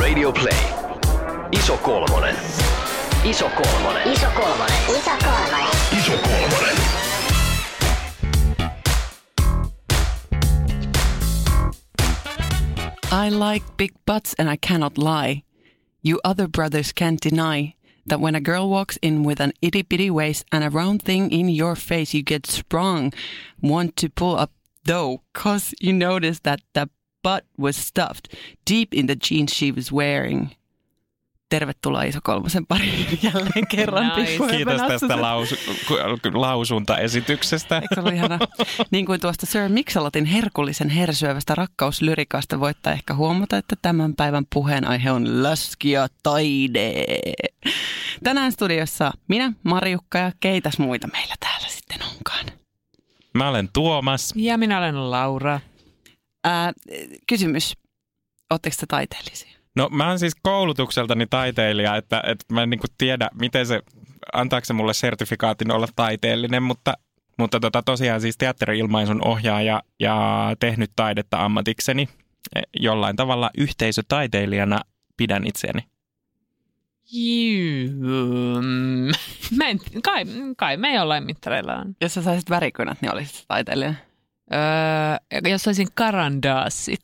Radio Play. Iso Kolmonen. Iso Kolmonen. Iso Kolmonen. Iso Kolmonen. Iso Kolmonen. I like big butts and I cannot lie. You other brothers can't deny that when a girl walks in with an itty-bitty waist and a round thing in your face, you get sprung. Want to pull up though, 'cause you notice that the butt was stuffed deep in the jeans she was wearing. Tervetuloa Iso Kolmosen pariin jälleen kerran. Nice. Kiitos tästä lausuntaesityksestä. Eikö ollut ihana? Niin kuin tuosta Sir Mix-a-Latin herkullisen hersyövästä rakkauslyrikasta voittaa ehkä huomata, että tämän päivän puheenaihe on läski ja taide. Tänään studiossa minä, Marjukka, ja keitäs muita meillä täällä sitten onkaan? Mä olen Tuomas. Ja minä olen Laura. Kysymys. Ootteko te taiteellisia? No mä oon siis koulutukseltani taiteilija, että mä en niin kuin tiedä, miten se, antaako se mulle sertifikaatin olla taiteellinen, mutta tosiaan siis teatteri-ilmaisun ohjaaja ja tehnyt taidetta ammatikseni. Jollain tavalla yhteisötaiteilijana pidän itseäni. Kai me jollain mittareilla on. Jos sä saisit värikynät, niin olisit taiteilija. Jos olisin karandaasit.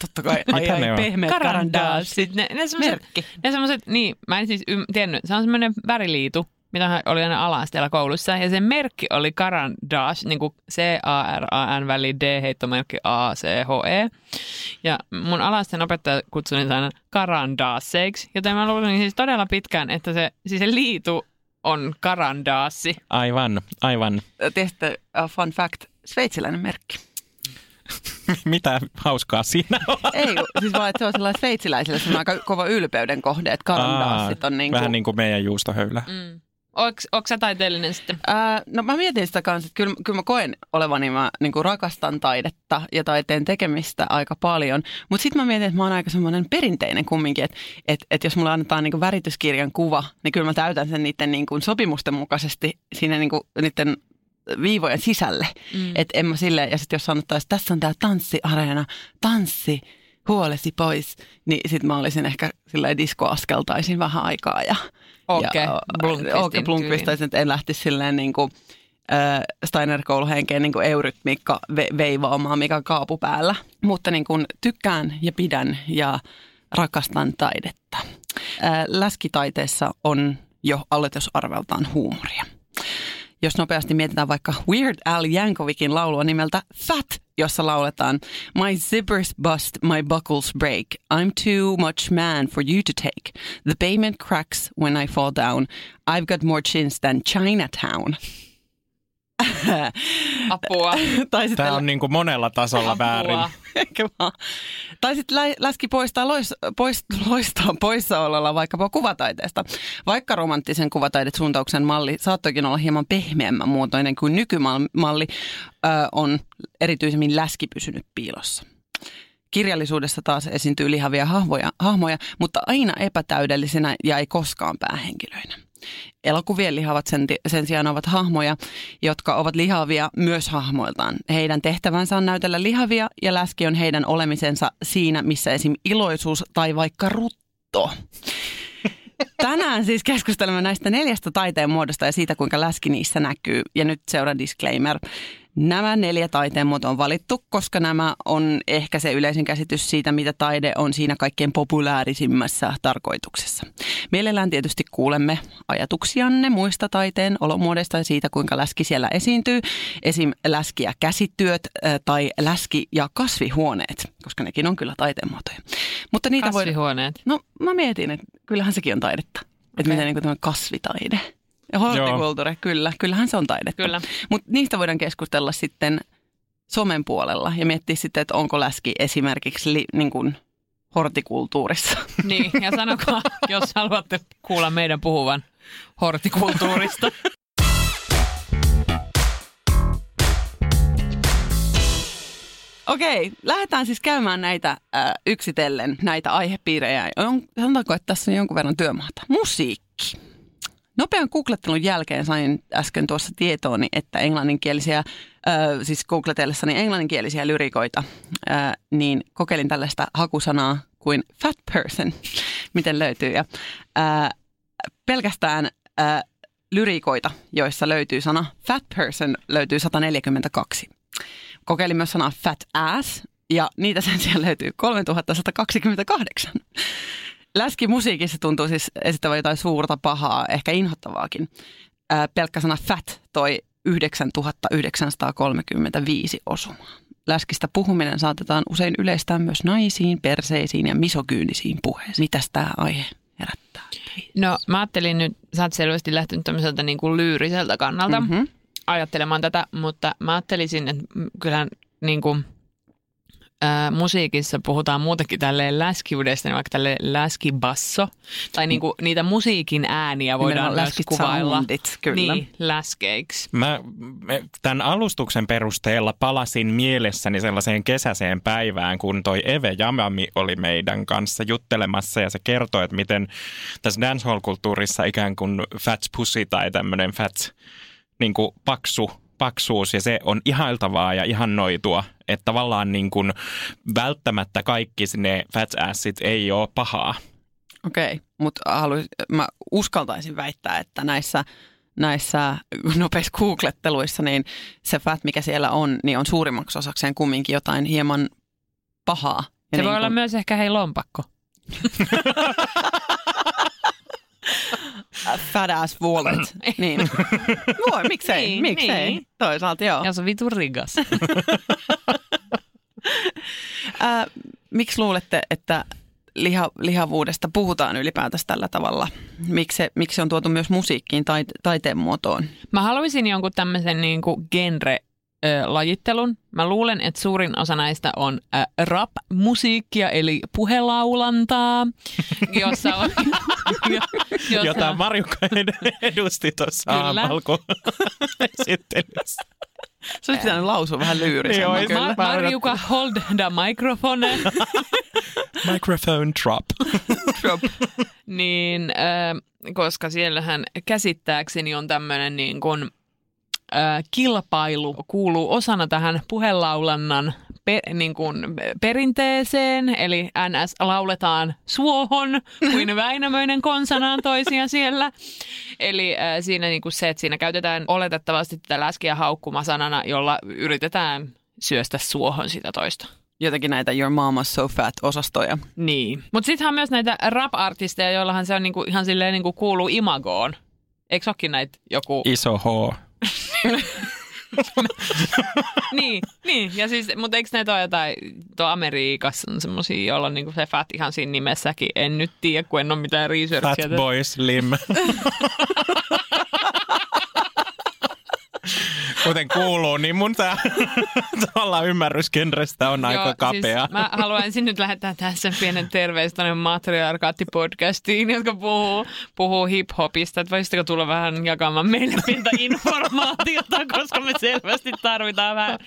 Totta kai. Mitä ne on? Pehmeät karandaasit. Ne semmoiset, niin, mä en siis tiennyt, se on semmoinen väriliitu, mitä oli aina ala-asteella koulussa. Ja se merkki oli karandaas, niin kuin C-A-R-A-N väli D-heittomerkki A-C-H-E. Ja mun ala-asteen opettaja kutsui niitä aina karandaaseiksi. Joten mä luulin siis todella pitkään, että se liitu on karandaassi. Aivan. Teistä fun fact. Sveitsiläinen merkki. Mitä hauskaa siinä on? Ei, siis vaan, että se on sellainen sveitsiläisellä se on aika kova ylpeyden kohde, että karandaasit on niin kuin... Vähän niin kuin meidän juustohöylä. Mm. Ootko sä taiteellinen sitten? No mä mietin sitä kanssa, että kyllä mä koen olevani, mä niin kuin rakastan taidetta ja taiteen tekemistä aika paljon. Mutta sitten mä mietin, että mä oon aika semmoinen perinteinen kumminkin, että jos mulle annetaan niin kuin värityskirjan kuva, niin kyllä mä täytän sen niiden niin kuin sopimusten mukaisesti siinä niin kuin niiden... viivojen sisälle. Että en mä silleen, ja sitten jos sanottaisiin, tässä on tää tanssiareena, tanssi, huolesi pois, niin sitten mä olisin ehkä silleen diskoaskeltaisin vähän aikaa ja Blunkvistin, että en lähtisi silleen niin kuin Steiner-kouluhenkeen niin kuin eurytmiikka veivaamaan, mikä on kaapu päällä. Mutta niin kuin tykkään ja pidän ja rakastan taidetta. Läskitaiteessa on jo aloitusarveltaan huumoria. Jos nopeasti mietitään vaikka Weird Al Yankovicin laulua nimeltä Fat, jossa lauletaan My zippers bust, my buckles break. I'm too much man for you to take. The pavement cracks when I fall down. I've got more chins than Chinatown. Apua. Tämä on niin kuin monella tasolla apua. Väärin. Tai sitten läski loistaa poissaololla vaikkapa kuvataiteesta. Vaikka romanttisen kuvataidesuuntauksen malli saattoikin olla hieman pehmeämmän muotoinen kuin nykymalli, on erityisemmin läski pysynyt piilossa. Kirjallisuudessa taas esiintyy lihavia hahmoja, mutta aina epätäydellisenä ja ei koskaan päähenkilöinä. Elokuvien lihavat sen sijaan ovat hahmoja, jotka ovat lihavia myös hahmoiltaan. Heidän tehtävänsä on näytellä lihavia ja läski on heidän olemisensa siinä, missä esim. Iloisuus tai vaikka rutto. Tänään siis keskustelemme näistä 4 taiteen muodosta ja siitä, kuinka läski niissä näkyy. Ja nyt seuraa disclaimer. Nämä 4 taiteen muotoa on valittu, koska nämä on ehkä se yleisin käsitys siitä, mitä taide on siinä kaikkein populäärisimmässä tarkoituksessa. Mielellään tietysti kuulemme ajatuksianne muista taiteen olomuodoista ja siitä, kuinka läski siellä esiintyy. Esim. Läski ja käsityöt tai läski ja kasvihuoneet, koska nekin on kyllä taiteen muotoja. Mutta niitä kasvihuoneet? No mä mietin, että kyllähän sekin on taidetta. Okay. Että miten niin kuin tämä kasvitaide. Hortikulttuuri, kyllä. Kyllähän se on taidetta. Kyllä. Mutta niistä voidaan keskustella sitten somen puolella ja miettiä sitten, että onko läski esimerkiksi niin kuin hortikulttuurissa. Niin, ja sanokaa, jos haluatte kuulla meidän puhuvan hortikulttuurista. Okei, lähdetään siis käymään näitä yksitellen, näitä aihepiirejä. Sanotaanko, että tässä on jonkun verran työmaata. Musiikki. Nopean googlettelun jälkeen sain äsken tuossa tietooni, että googletellessani englanninkielisiä lyrikoita, niin kokeilin tällaista hakusanaa kuin fat person, miten löytyy. Ja, pelkästään lyriikoita, joissa löytyy sana fat person, löytyy 142. Kokeilin myös sanaa fat ass, ja niitä sen sijaan löytyy 3128. Läski-musiikissa tuntuu siis esittävän jotain suurta pahaa, ehkä inhottavaakin. Pelkkä sana fat toi 9935 osumaa. Läskistä puhuminen saatetaan usein yleistää myös naisiin, perseisiin ja misogyynisiin puheisiin. Mitäs tämä aihe herättää? No mä ajattelin nyt, sä oot selvästi lähtenyt tämmöiseltä niin kuin lyyriseltä kannalta ajattelemaan tätä, mutta mä ajattelisin, että kyllähän niin kuin musiikissa puhutaan muutenkin tälleen läskiudesta, niin vaikka tälleen läskibasso. Tai niinku niitä musiikin ääniä voidaan myös kuvailla soundit, kyllä. Niin, läskeiksi. Mä tämän alustuksen perusteella palasin mielessäni sellaiseen kesäiseen päivään, kun toi Eve Jamami oli meidän kanssa juttelemassa ja se kertoi, että miten tässä dancehall-kulttuurissa ikään kuin fats pussy tai tämmöinen fats niin kuin paksuus ja se on ihailtavaa ja ihannoitua. Että tavallaan niin kuin välttämättä kaikki ne fatsassit ei ole pahaa. Okei, mutta mä uskaltaisin väittää, että näissä nopeissa googletteluissa niin se fat, mikä siellä on, niin on suurimmaksi osakseen kumminkin jotain hieman pahaa. Ja se niin voi olla myös ehkä hei lompakko. Fat ass wallet. Niin. Voi, miksei, niin, miksei. Niin. Toisaalta joo. Ja se on vitu rigas. Miksi luulette, että lihavuudesta puhutaan ylipäätänsä tällä tavalla? Miksi se on tuotu myös musiikkiin tai taiteen muotoon? Mä haluaisin jonkun tämmöisen niin kuin genre-lajittelun. Mä luulen, että suurin osa näistä on rap-musiikkia, eli puhelaulantaa, jossa on jota Marjukka edusti tuossa aamalko-esittelyssä. Se olisi pitänyt lausua vähän lyyrisemmin. Marjukka, hold the microphone. Microphone drop. Drop. Niin, koska siellähän käsittääkseni on tämmöinen niin kuin kilpailu kuuluu osana tähän puhelaulannan niin kuin perinteeseen, eli NS lauletaan suohon kuin Väinämöinen konsanaan toisiaan siellä. Eli siinä niin kuin se, että siinä käytetään oletettavasti tätä läskiä haukkumasanana, jolla yritetään syöstä suohon sitä toista. Jotenkin näitä Your Mama's So Fat-osastoja. Niin. Mutta sittenhän on myös näitä rap-artisteja, joillahan se on niin kuin, ihan silleen niin kuin kuuluu imagoon. Eikö olekin näitä joku Iso H? niin, ja siis, mutta eikö näitä ole jotain, tuo Amerikassa on semmosia, joilla on niinku se fat ihan siinä nimessäkin, en nyt tiedä, kun en ole mitään researchia. Fat boy slim. Kuten kuuluu, niin mun tämä tavallaan ymmärrys genrestä on aika kapea. Siis mä haluaisin nyt lähettää tässä pienen terveys tuonne matriarkaattipodcastiin, jotka puhuu hip-hopista. Että voisitteko tulla vähän jakamaan meille pinta informaatiota, koska me selvästi tarvitaan vähän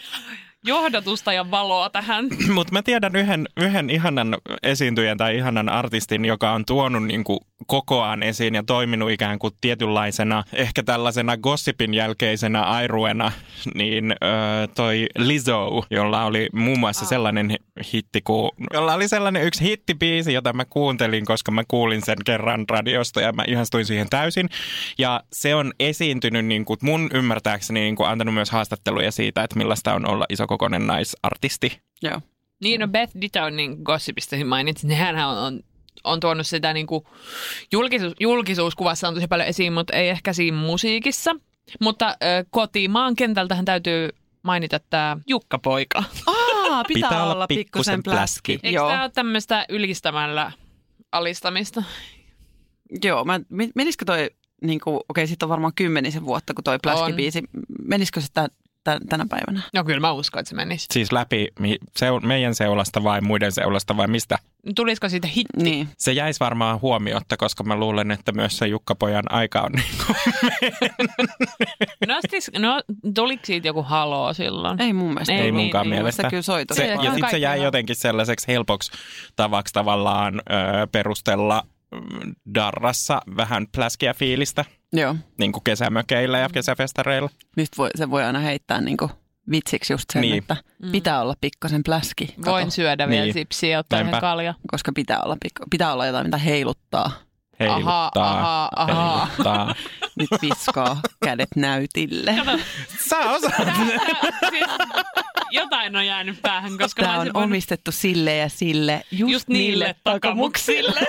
johdatusta ja valoa tähän. Mutta mä tiedän yhden ihanan esiintyjän tai ihanan artistin, joka on tuonut niinku kokoaan esiin ja toiminut ikään kuin tietynlaisena, ehkä tällaisena gossipin jälkeisenä airuena, niin toi Lizzo, jolla oli muun muassa sellainen hitti, jolla oli sellainen yksi hittibiisi, jota mä kuuntelin, koska mä kuulin sen kerran radiosta ja mä ihastuin siihen täysin. Ja se on esiintynyt, niin kuin mun ymmärtääkseni, niin kuin antanut myös haastatteluja siitä, että millaista on olla isokokoinen naisartisti. Joo. Niin, no Beth Ditownin gossipista mainitsin, hänhän on tuonut sitä niin kuin julkisuuskuvassa on tosi paljon esiin, mutta ei ehkä siinä musiikissa. Mutta kotimaan kentältähän täytyy mainita tämä Jukka Poika. Pitää olla pikkusen pläski. Eikö tämä ole tämmöistä ylistämällä alistamista? Joo, menisikö toi, niin kuin, okei, sitten on varmaan 10 vuotta, kun toi pläskibiisi, menisikö se tänä päivänä? No kyllä mä uskon, että se menisi. Siis läpi meidän seulasta vai muiden seulasta vai mistä? Tulisiko siitä hitti? Niin. Se jäisi varmaan huomiotta, koska mä luulen, että myös se Jukka-pojan aika on niin kuin no tuliko siitä joku haloo silloin? Ei mun mielestä. Ei munkaan niin, mielestä. Kyllä se, ja sitten se jäi jotenkin sellaiseksi helpoksi tavaksi tavallaan perustella darrassa vähän pläskiä fiilistä. Joo. Niin kuin kesämökeillä ja kesäfestareilla. Nyt se voi aina heittää niin kuin vitsiksi just sen, niin, että pitää olla pikkasen pläski. Kato. Voin syödä vielä sipsiä ja ottaa sen kalja. Koska pitää olla jotain, mitä heiluttaa. Heiluttaa. Nyt viskaa kädet näytille. Kato. Sä osaat. Siis jotain on jäänyt päähän, koska tää on omistettu sille ja sille, just niille takamuksille.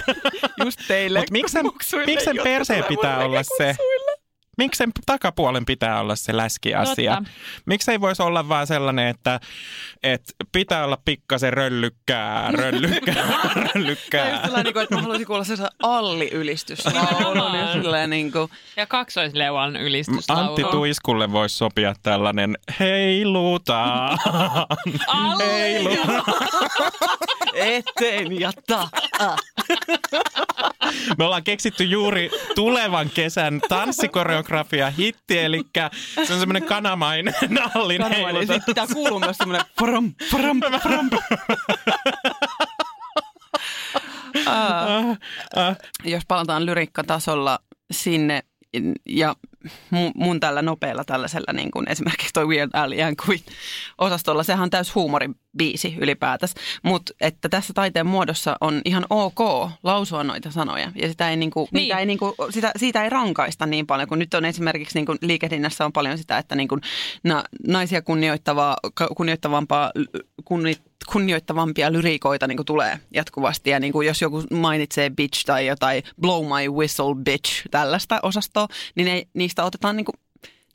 Just teille. Mut miksen perseen pitää olla se? Miksi sen takapuolen pitää olla se läski-asia? Miksi ei voisi olla vaan sellainen, että pitää olla pikkasen röllykkää? Just sellainen, että mä haluaisin kuulla sellaisen Alli-ylistyslaulun. Ja kaksoisleuan ylistyslaulu. Antti Tuiskulle voisi sopia tällainen heilutaan. Heilutaan. Eteen ja taa. Me ollaan keksitty juuri tulevan kesän tanssikoreografia hitti, eli se on semmoinen kanamainen nallin heiluta. Ja sitten pitää kuulua myös semmoinen prom, prom, prom. Jos palataan lyriikkatasolla sinne ja mun tällä nopealla tällaisella, niin kuin esimerkiksi toi Weird Al Yankovic-osastolla, sehän on täys huumoribiisi ylipäätänsä, mutta että tässä taiteen muodossa on ihan ok lausua noita sanoja ja sitä ei, niinku, niin. Niitä ei niinku, siitä ei rankaista niin paljon, kun nyt on esimerkiksi niinku, liikehdinnässä on paljon sitä, että niinku, naisia kunnioittavampia lyriikoita niin kuin tulee jatkuvasti. Ja niin kuin jos joku mainitsee bitch tai jotain blow my whistle bitch tällaista osastoa, niin niistä otetaan niin kuin,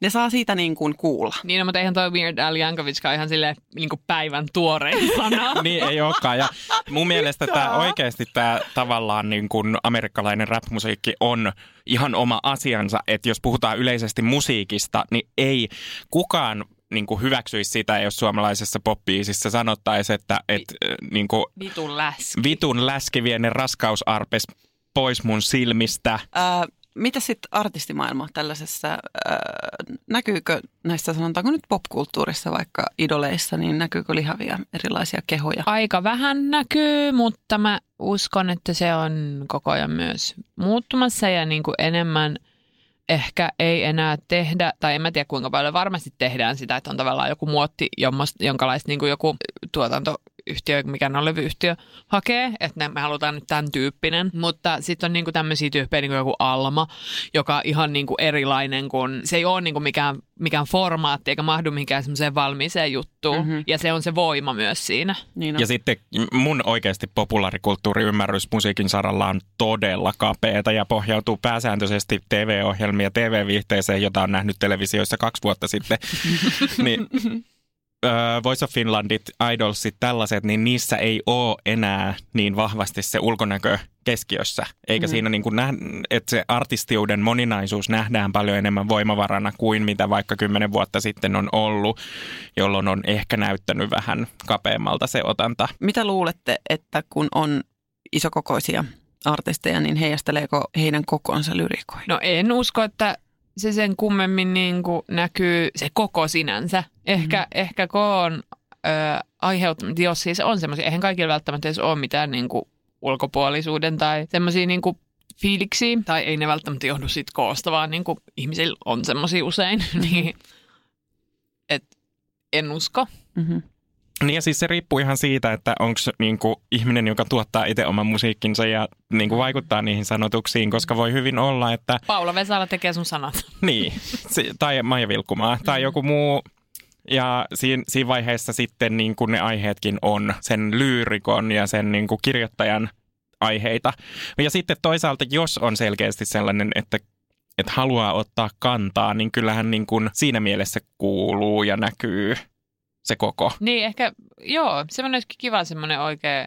ne saa siitä niin kuin kuulla. Niin, no, mutta eihän toi Weird Al Yankovickaan ihan silleen niin kuin päivän tuorein sana. Niin, ei olekaan. Ja mun mielestä tämä oikeasti tämä tavallaan niin kuin amerikkalainen rap-musiikki on ihan oma asiansa. Että jos puhutaan yleisesti musiikista, niin ei kukaan niin kuin hyväksyisi sitä, jos suomalaisessa pop-biisissä sanottaisiin, että niin kuin, vitun läski vie ne raskausarpes pois mun silmistä. Mitä sitten artistimaailma tällaisessa, näkyykö näissä, sanotaanko nyt popkulttuurissa vaikka idoleissa, niin näkyykö lihavia erilaisia kehoja? Aika vähän näkyy, mutta mä uskon, että se on koko ajan myös muuttumassa ja niin kuin enemmän ehkä ei enää tehdä, tai en mä tiedä kuinka paljon varmasti tehdään sitä, että on tavallaan joku muotti, jonkalaista niin kuin joku tuotantoyhtiö, mikä on levyyhtiö, hakee, että me halutaan nyt tämän tyyppinen. Mutta sitten on niin kuin tämmöisiä tyyppejä, niin kuin joku Alma, joka ihan niin kuin erilainen, kun se ei ole niin kuin mikään formaatti eikä mahdu mihinkään semmoiseen valmiiseen juttuun. Mm-hmm. Ja se on se voima myös siinä. Niin on. Ja sitten mun oikeasti populaarikulttuuriymmärrys musiikin saralla on todella kapeeta ja pohjautuu pääsääntöisesti TV-ohjelmiin ja TV-viihteeseen, jota on nähnyt televisioissa 2 vuotta sitten. Niin, Voice of Finlandit, Idolsit, tällaiset, niin niissä ei ole enää niin vahvasti se ulkonäkö keskiössä. Eikä siinä niin kuin että se artistiuden moninaisuus nähdään paljon enemmän voimavarana kuin mitä vaikka 10 vuotta sitten on ollut, jolloin on ehkä näyttänyt vähän kapeammalta se otanta. Mitä luulette, että kun on isokokoisia artisteja, niin heijasteleeko heidän kokoonsa lyrikoihin? No en usko, että se sen kummemmin niin kuin näkyy se koko sinänsä. Ehkä koon aiheuttaminen, jos siis on semmoisia, eihän kaikilla välttämättä edes ole mitään niin kuin ulkopuolisuuden tai semmoisia niin kuin fiiliksiä, tai ei ne välttämättä johdu siitä koosta, vaan niin kuin ihmisillä on semmoisia usein, niin et en usko. Mm-hmm. Niin ja siis se riippuu ihan siitä, että onko niinku ihminen, joka tuottaa itse oman musiikkinsa ja niinku vaikuttaa niihin sanotuksiin, koska voi hyvin olla, että Paula Vesala tekee sun sanat. Niin, tai Maija Vilkumaa tai joku muu. Ja siinä vaiheessa sitten niinku ne aiheetkin on sen lyyrikon ja sen niinku kirjoittajan aiheita. Ja sitten toisaalta, jos on selkeästi sellainen, että haluaa ottaa kantaa, niin kyllähän niinku siinä mielessä kuuluu ja näkyy se koko. Niin, ehkä, joo, semmoinen olisikin kiva semmoinen oikea,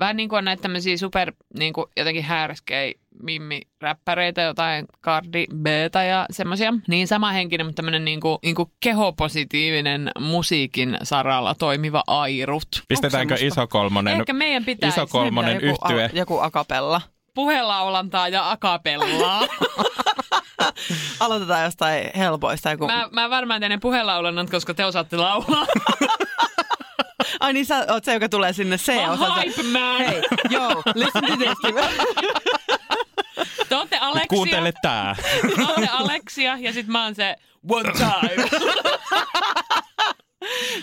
vähän niin kuin on näitä tämmöisiä super, niin kuin jotenkin härskejä mimmiräppäreitä, jotain Cardi B:tä ja semmoisia. Niin samahenkinen, mutta tämmöinen niin kuin kehopositiivinen musiikin saralla toimiva airut. Pistetäänkö Iso Kolmonen? Ehkä meidän pitäisi. Iso Kolmonen yhtye. Joku akapella. Puhelaulantaa ja akapellaa. Aloitetaan jostain helpoista. Joku mä varmaan teen ne puhelaulannat, koska te osaatte laulaa. Ai niin, sä oot se, joka tulee sinne C-osansa. Hype man! Hei, joo, listen to this. Te olette Aleksia. Nyt kuuntele tää. Te olette Aleksia ja sit mä oon se one time.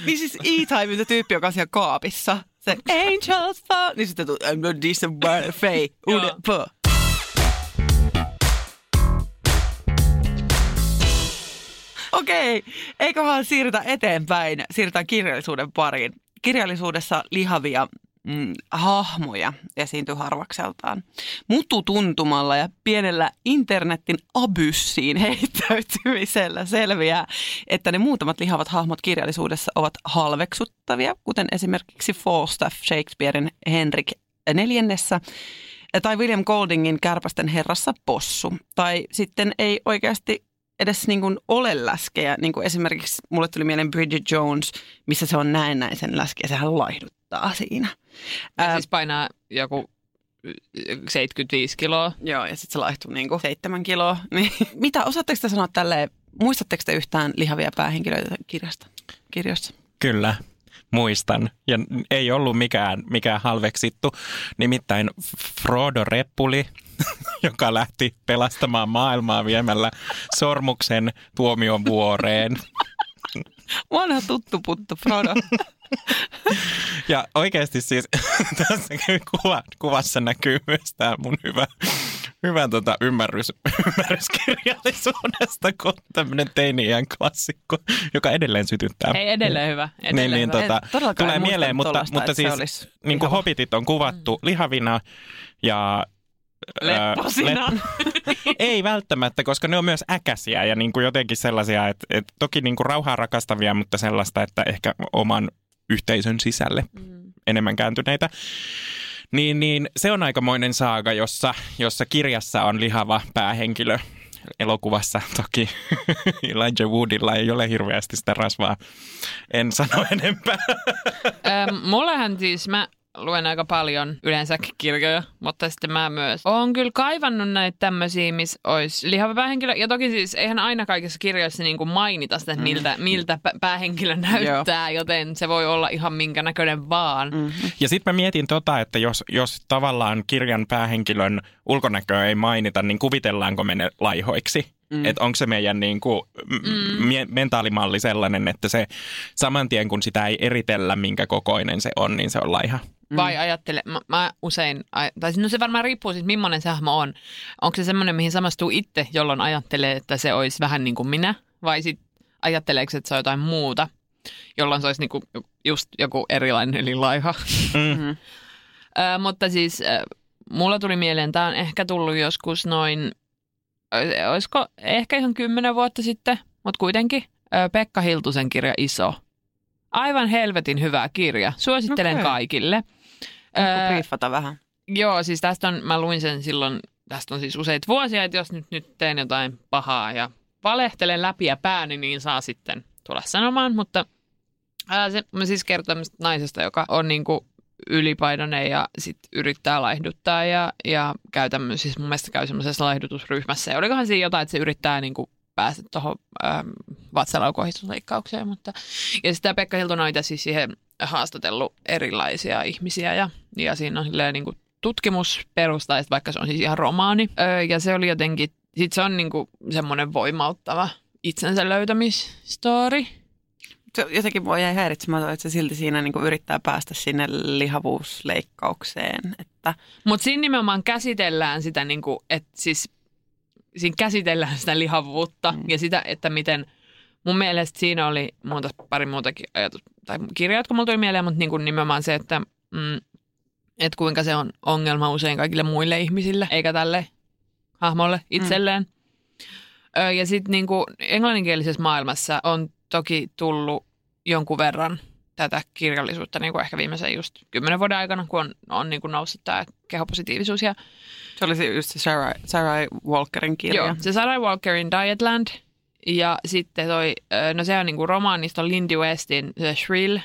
Niin siis E-Time, se tyyppi, joka on siellä kaapissa. Se Angels Fall. Niin sitten tuli I'm not this one fake. Okei, eiköhän siirrytä eteenpäin. Siirrytään kirjallisuuden pariin. Kirjallisuudessa lihavia hahmoja esiintyy harvakseltaan. Mututuntumalla ja pienellä internetin abyssiin heittäytymisellä selviää, että ne muutamat lihavat hahmot kirjallisuudessa ovat halveksuttavia, kuten esimerkiksi Falstaff Shakespearen Henrik neljännessä tai William Goldingin Kärpästen herrassa possu. Tai sitten ei oikeasti edes niin kuin ole läskejä. Niin kuin esimerkiksi mulle tuli mieleen Bridget Jones, missä se on näennäisen läskeä. Sehän laihduttaa siinä. Siis painaa joku 75 kiloa. Joo, ja sitten se laihtuu niin kuin 7 kiloa. Mitä, osaatteko te sanoa tälleen, muistatteko te yhtään lihavia päähenkilöitä kirjoissa? Kyllä, muistan. Ja ei ollut mikään halveksittu. Nimittäin Frodo Reppuli, joka lähti pelastamaan maailmaa viemällä sormuksen tuomion vuoreen. Vanha tuttu puttu, Frodo. Ja oikeasti siis tässä kuvassa näkyy myös tämä mun hyvä ymmärrys kirjallisuudesta, kun tämmöinen teini-iän klassikko, joka edelleen sytyttää. Ei, edelleen hyvä. Edelleen niin, hyvä. Tulee mieleen, mutta siis niin kuin Hobbitit on kuvattu lihavina ja lepposina. Ei välttämättä, koska ne on myös äkäisiä ja niin kuin jotenkin sellaisia, että toki niin kuin rauhaa rakastavia, mutta sellaista, että ehkä oman yhteisön sisälle enemmän kääntyneitä. Niin se on aikamoinen saaga, jossa kirjassa on lihava päähenkilö. Elokuvassa toki Elijah Woodilla ei ole hirveästi sitä rasvaa. En sano enempää. Mullahan siis mä luen aika paljon yleensäkin kirjoja, mutta sitten mä myös oon kyllä kaivannut näitä tämmöisiä, missä olisi lihava päähenkilö. Ja toki siis eihän aina kaikissa kirjoissa niin kuin mainita sitä, miltä päähenkilö näyttää, joten se voi olla ihan minkä näköinen vaan. Ja sitten mä mietin että jos tavallaan kirjan päähenkilön ulkonäköä ei mainita, niin kuvitellaanko me ne laihoiksi? Että onko se meidän niin kuin mentaalimalli sellainen, että se saman tien kun sitä ei eritellä, minkä kokoinen se on, niin se on laiha. Vai ajattele, mä usein, tai no se varmaan riippuu siitä, millainen se hahmo on. Onko se semmoinen, mihin samastuu itse, jolloin ajattelee, että se olisi vähän niin kuin minä, vai sitten ajatteleeko, että se on jotain muuta, jolloin se olisi niin kuin just joku erilainen eli laiha. Mutta siis mulla tuli mieleen, tämä on ehkä tullut joskus noin, olisiko ehkä ihan 10 vuotta sitten, mutta kuitenkin Pekka Hiltusen kirja Iso. Aivan helvetin hyvä kirja. Suosittelen kaikille. Onko briefata vähän? Joo, siis tästä on, mä luin sen silloin, tästä on siis useita vuosia, että jos nyt teen jotain pahaa ja valehtelen läpi ja pääni, niin saa sitten tulla sanomaan. Mutta se siis kertoo naisesta, joka on niinku ylipainoinen ja sit yrittää laihduttaa ja käy siis mun mielestä käy semmoisessa laihdutusryhmässä. Ja olikohan siinä jotain, että se yrittää niinku päästä tuohon vatsalaukohdistusleikkaukseen. Ja sitä Pekka Hiltunen on itse siis siihen haastatellut erilaisia ihmisiä ja siinä on silleen niinku tutkimusperustaista, vaikka se on siis ihan romaani. Ja se oli jotenkin, sit se on niinku semmoinen voimauttava itsensä löytämisstory. Se jotenkin voi jäi häiritsemättä, että se silti siinä niinku yrittää päästä sinne lihavuusleikkaukseen. Mutta siinä nimenomaan käsitellään sitä, niinku, että siis siinä käsitellään sitä lihavuutta ja sitä, että miten mun mielestä siinä oli pari muutakin ajatusta tai kirjaa, jotka mulla tuli mieleen, mutta niinku nimenomaan se, että et kuinka se on ongelma usein kaikille muille ihmisille, eikä tälle hahmolle itselleen. Ja sitten niinku englanninkielisessä maailmassa on toki tullut jonkun verran tätä kirjallisuutta niin kuin ehkä viimeisen just 10 vuoden aikana, kun on niin kuin noussut tämä kehopositiivisuus. Ja se oli just se Sarai Walkerin kirja. Joo, se Sarai Walkerin Dietland. Ja sitten toi, no se on niin kuin romaanista Lindy Westin The Shrill.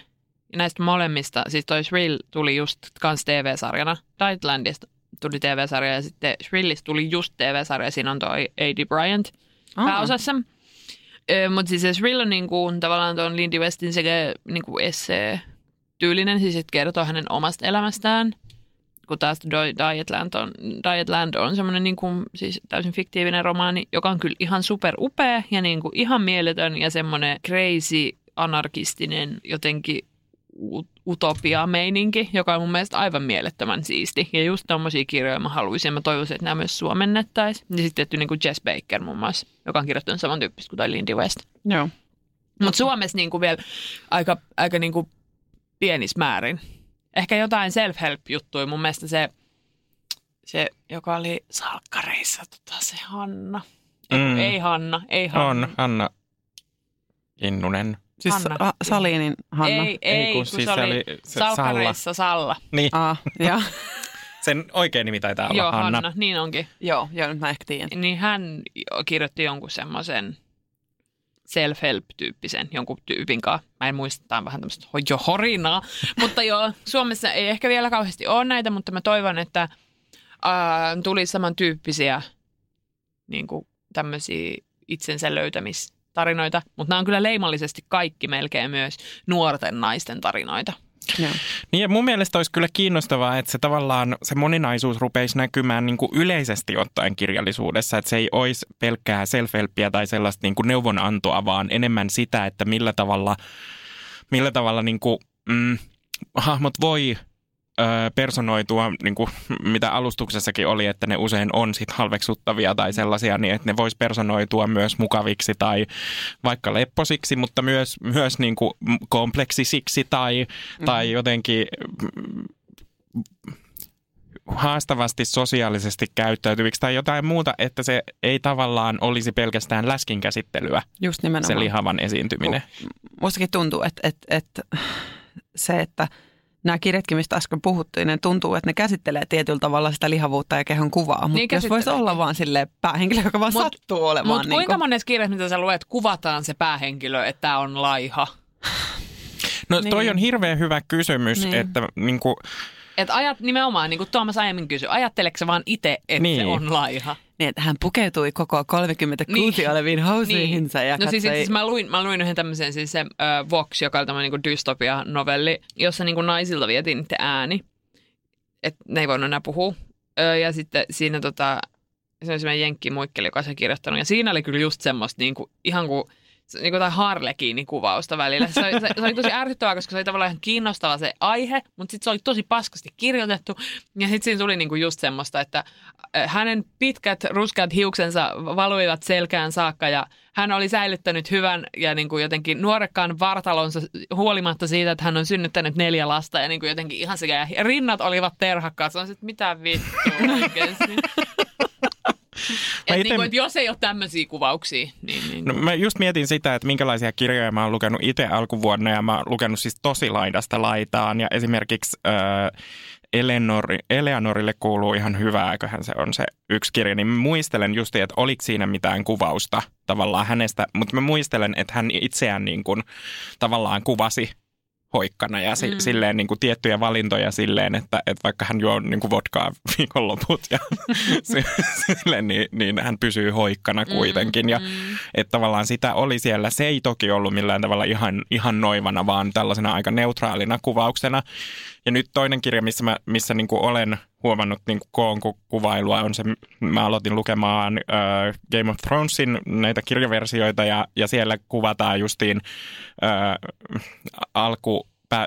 Ja näistä molemmista, siis toi Shrill tuli just kans TV-sarjana. Dietlandista tuli TV-sarja ja sitten Shrillista tuli just TV-sarja. Siinä on toi Aidy Bryant pääosassa. Mutta siis se Shrill on niinku, tavallaan tuon Lindy Westin sekä niinku essee-tyylinen, siis että kertoo hänen omasta elämästään, kun taas Dietland on semmoinen niinku, siis täysin fiktiivinen romaani, joka on kyllä ihan super upea ja niinku, ihan mieletön ja semmoinen crazy anarkistinen jotenkin utopia-meininki, joka on mun mielestä aivan mielettömän siisti. Ja just tommosia kirjoja mä haluaisin ja mä toivoisin, että nämä myös suomennettaisiin. Ja sitten tietty niin kuin Jess Baker muun muassa, joka on kirjoittanut samantyyppistä kuin Lindy West. Joo. Mutta Suomessa niin kuin vielä aika niin kuin pienissä määrin. Ehkä jotain self-help-juttuja. Mun mielestä se joka oli salkkareissa, se Hanna. Ei Hanna. On Hanna Hinnunen. Siis Hanna. Salinin Hanna. Salkkareissa Salla. Niin. Ja. Sen oikea nimi taitaa olla joo, Hanna. Niin onkin. Joo, nyt mä ehkä tiedän. Niin hän kirjoitti jonkun semmoisen self-help-tyyppisen jonkun tyypin kanssa. Mä en muista, tämä on vähän tämmöistä horinaa. Mutta joo, Suomessa ei ehkä vielä kauheasti ole näitä, mutta mä toivon, että tuli samantyyppisiä niin kuin tämmöisiä itsensä löytämistarinoita. Mutta nämä on kyllä leimallisesti kaikki melkein myös nuorten naisten tarinoita. Yeah. Niin ja mun mielestä olisi kyllä kiinnostavaa, että se tavallaan se moninaisuus rupeisi näkymään niin kuin yleisesti ottaen kirjallisuudessa, että se ei olisi pelkkää self-helppiä tai sellaista niin kuin neuvonantoa, vaan enemmän sitä, että millä tavalla niin kuin, hahmot voi personoitua, niin kuin mitä alustuksessakin oli, että ne usein on sit halveksuttavia tai sellaisia, niin että ne vois personoitua myös mukaviksi tai vaikka lepposiksi, mutta myös niin kuin kompleksisiksi tai jotenkin haastavasti sosiaalisesti käyttäytyviksi tai jotain muuta, että se ei tavallaan olisi pelkästään läskin käsittelyä, just nimenomaan se lihavan esiintyminen. Mustakin tuntuu, että nämä kirjatkin, mistä äsken puhuttiin, ne tuntuu, että ne käsittelee tietyllä tavalla sitä lihavuutta ja kehon kuvaa. Mutta niin jos voisi olla vaan silleen päähenkilö, joka vaan sattuu olemaan. Mutta niin kuinka monessa kirjassa, mitä sä luet, kuvataan se päähenkilö, että tämä on laiha? No niin. Toi on hirveän hyvä kysymys, niin. Että niinku... Että nimenomaan, niin kuin Tuomas aiemmin kysyi, ajatteleksä vaan itse, että niin. Se on laiha? Niin, että hän pukeutui koko 36 niin. oleviin housuihinsa. Niin. Ja no katsoi... siis mä luin yhden tämmöisen, siis se Vox, joka on tämmöinen niin dystopia-novelli, jossa niin kuin naisilta vietiin niitä ääni. Että ne ei voinut enää puhua. Ja sitten siinä se oli semmoinen jenkkimuikkeli, joka se kirjoittanut. Ja siinä oli kyllä just semmoista niin kuin, ihan kuin... Niin kuin tai Harlekiini-kuvausta välillä. Se oli tosi ärsyttävää, koska se oli tavallaan ihan kiinnostava se aihe, mutta sitten se oli tosi paskasti kirjoitettu. Ja sitten siinä tuli niinku just semmoista, että hänen pitkät ruskeat hiuksensa valuivat selkään saakka ja hän oli säilyttänyt hyvän ja niinku jotenkin nuorekkaan vartalonsa huolimatta siitä, että hän on synnyttänyt 4 lasta ja niinku jotenkin ihan sekä. Ja rinnat olivat terhakkaat. Se on sitten mitä vittua oikeasti. Että jos ei ole tämmöisiä kuvauksia. Niin. No, mä just mietin sitä, että minkälaisia kirjoja mä oon lukenut itse alkuvuonna ja mä oon lukenut siis tosi laidasta laitaan. Ja esimerkiksi Eleanorille kuuluu ihan hyvää, eiköhän se on se yksi kirja. Niin muistelen just, että oliko siinä mitään kuvausta tavallaan hänestä. Mutta mä muistelen, että hän itseään niin kuin tavallaan kuvasi hoikkana ja silleen niin kuin tiettyjä valintoja silleen, että vaikka hän juo niin kuin vodkaa viikonloput ja silleen, niin hän pysyy hoikkana kuitenkin. Ja että tavallaan sitä oli siellä. Se ei toki ollut millään tavalla ihan noivana, vaan tällaisena aika neutraalina kuvauksena. Ja nyt toinen kirja, missä niin kuin olen huomannut niin kuin koon kuvailua, on se, mä aloitin lukemaan Game of Thronesin näitä kirjaversioita ja siellä kuvataan justiin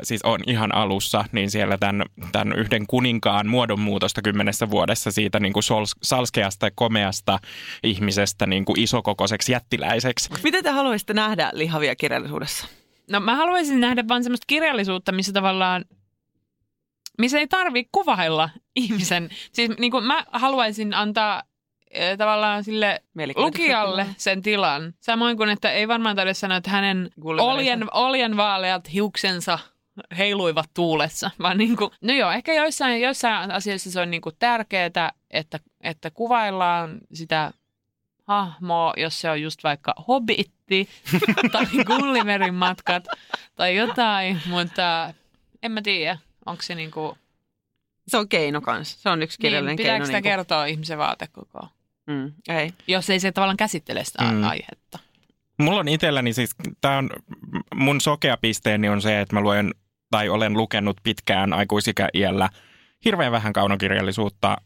siis on ihan alussa, niin siellä tämän yhden kuninkaan muodonmuutosta 10 vuodessa siitä niin kuin salskeasta ja komeasta ihmisestä niin kuin isokokoiseksi jättiläiseksi. Miten te haluaisitte nähdä lihavia kirjallisuudessa? No mä haluaisin nähdä vaan semmoista kirjallisuutta, missä tavallaan missä ei tarvitse kuvailla ihmisen. Siis niin kuin mä haluaisin antaa tavallaan sille lukijalle sen tilan. Samoin kuin, että ei varmaan tarvitse sanoa, että hänen oljenvaaleat hiuksensa heiluivat tuulessa. Vaan niin kuin, no joo, ehkä joissain asioissa se on niin kuin tärkeää, että kuvaillaan sitä hahmoa, jos se on just vaikka Hobbitti tai Gulliverin matkat tai jotain, mutta en mä tiedä. Onko se niinku... Se on keino kanssa. Se on yksi kirjallinen keino. Pitääkö sitä kertoa ihmisen vaatekokoa? Ei. Jos ei se tavallaan käsittele sitä aihetta. Mulla on itselläni siis... Tää on, mun sokea pisteeni on se, että mä luen tai olen lukenut pitkään aikuisikäiällä hirveän vähän kaunokirjallisuutta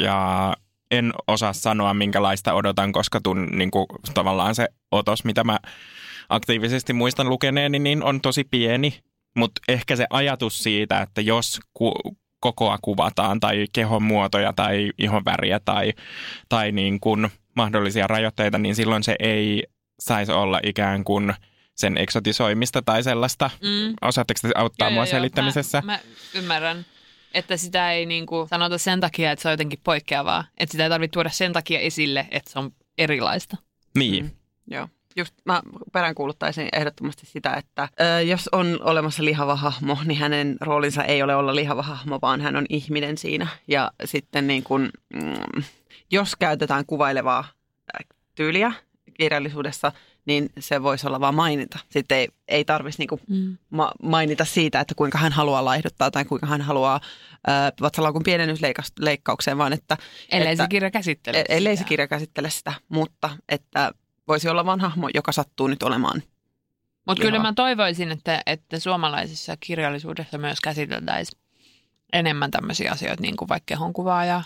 ja en osaa sanoa minkälaista odotan, koska niin kuin, tavallaan se otos, mitä mä aktiivisesti muistan lukeneeni, niin on tosi pieni. Mutta ehkä se ajatus siitä, että jos kokoa kuvataan tai kehon muotoja tai ihon väriä tai niin kuin mahdollisia rajoitteita, niin silloin se ei saisi olla ikään kuin sen eksotisoimista tai sellaista. Mm. Osaatteko te auttaa mua selittämisessä? Mä ymmärrän, että sitä ei niin kuin sanota sen takia, että se on jotenkin poikkeavaa. Että sitä ei tarvitse tuoda sen takia esille, että se on erilaista. Niin. Mm. Joo. Just mä peräänkuuluttaisin ehdottomasti sitä, että jos on olemassa lihava hahmo, niin hänen roolinsa ei ole olla lihava hahmo, vaan hän on ihminen siinä. Ja sitten niin kun, jos käytetään kuvailevaa tyyliä kirjallisuudessa, niin se voisi olla vaan maininta. Sitten ei tarvitsisi niin kun mainita siitä, että kuinka hän haluaa laihduttaa tai kuinka hän haluaa vatsalaukun pienennysleikkaukseen, vaan että... Ellei se kirja käsittele sitä, mutta että... Voisi olla vaan hahmo, joka sattuu nyt olemaan. Mutta kyllä mä toivoisin, että suomalaisessa kirjallisuudessa myös käsiteltäisiin enemmän tämmöisiä asioita, niin kuin vaikka kehonkuvaa ja...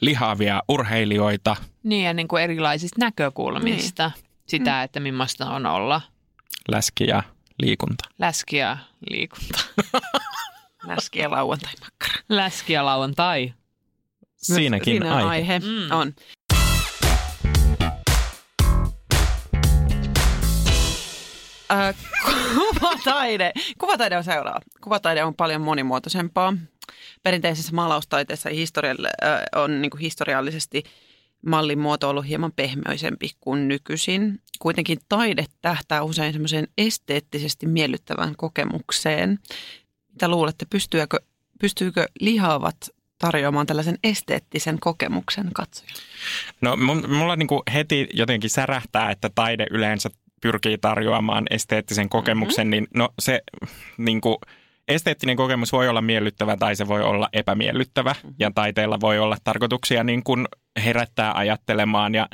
Lihavia urheilijoita. Niin, ja niin kuin erilaisista näkökulmista. Niin. Sitä, että millaista on olla. Läski ja liikunta. Läski ja liikunta. Läski ja lauantai-makkara. Läski ja lauantai. Siinäkin siinä on aihe. On. Kuvataide on seuraava. Kuvataide on paljon monimuotoisempaa. Perinteisessä maalaustaiteessa on niin kuin historiallisesti mallin muoto ollut hieman pehmöisempi kuin nykyisin. Kuitenkin taide tähtää usein semmoiseen esteettisesti miellyttävään kokemukseen. Mitä luulette, pystyykö lihavat tarjoamaan tällaisen esteettisen kokemuksen katsojalle? No mulla niin kuin heti jotenkin särähtää, että taide yleensä pyrkii tarjoamaan esteettisen kokemuksen, niin no se niin kuin, esteettinen kokemus voi olla miellyttävä tai se voi olla epämiellyttävä. Ja taiteella voi olla tarkoituksia niin kuin herättää ajattelemaan ja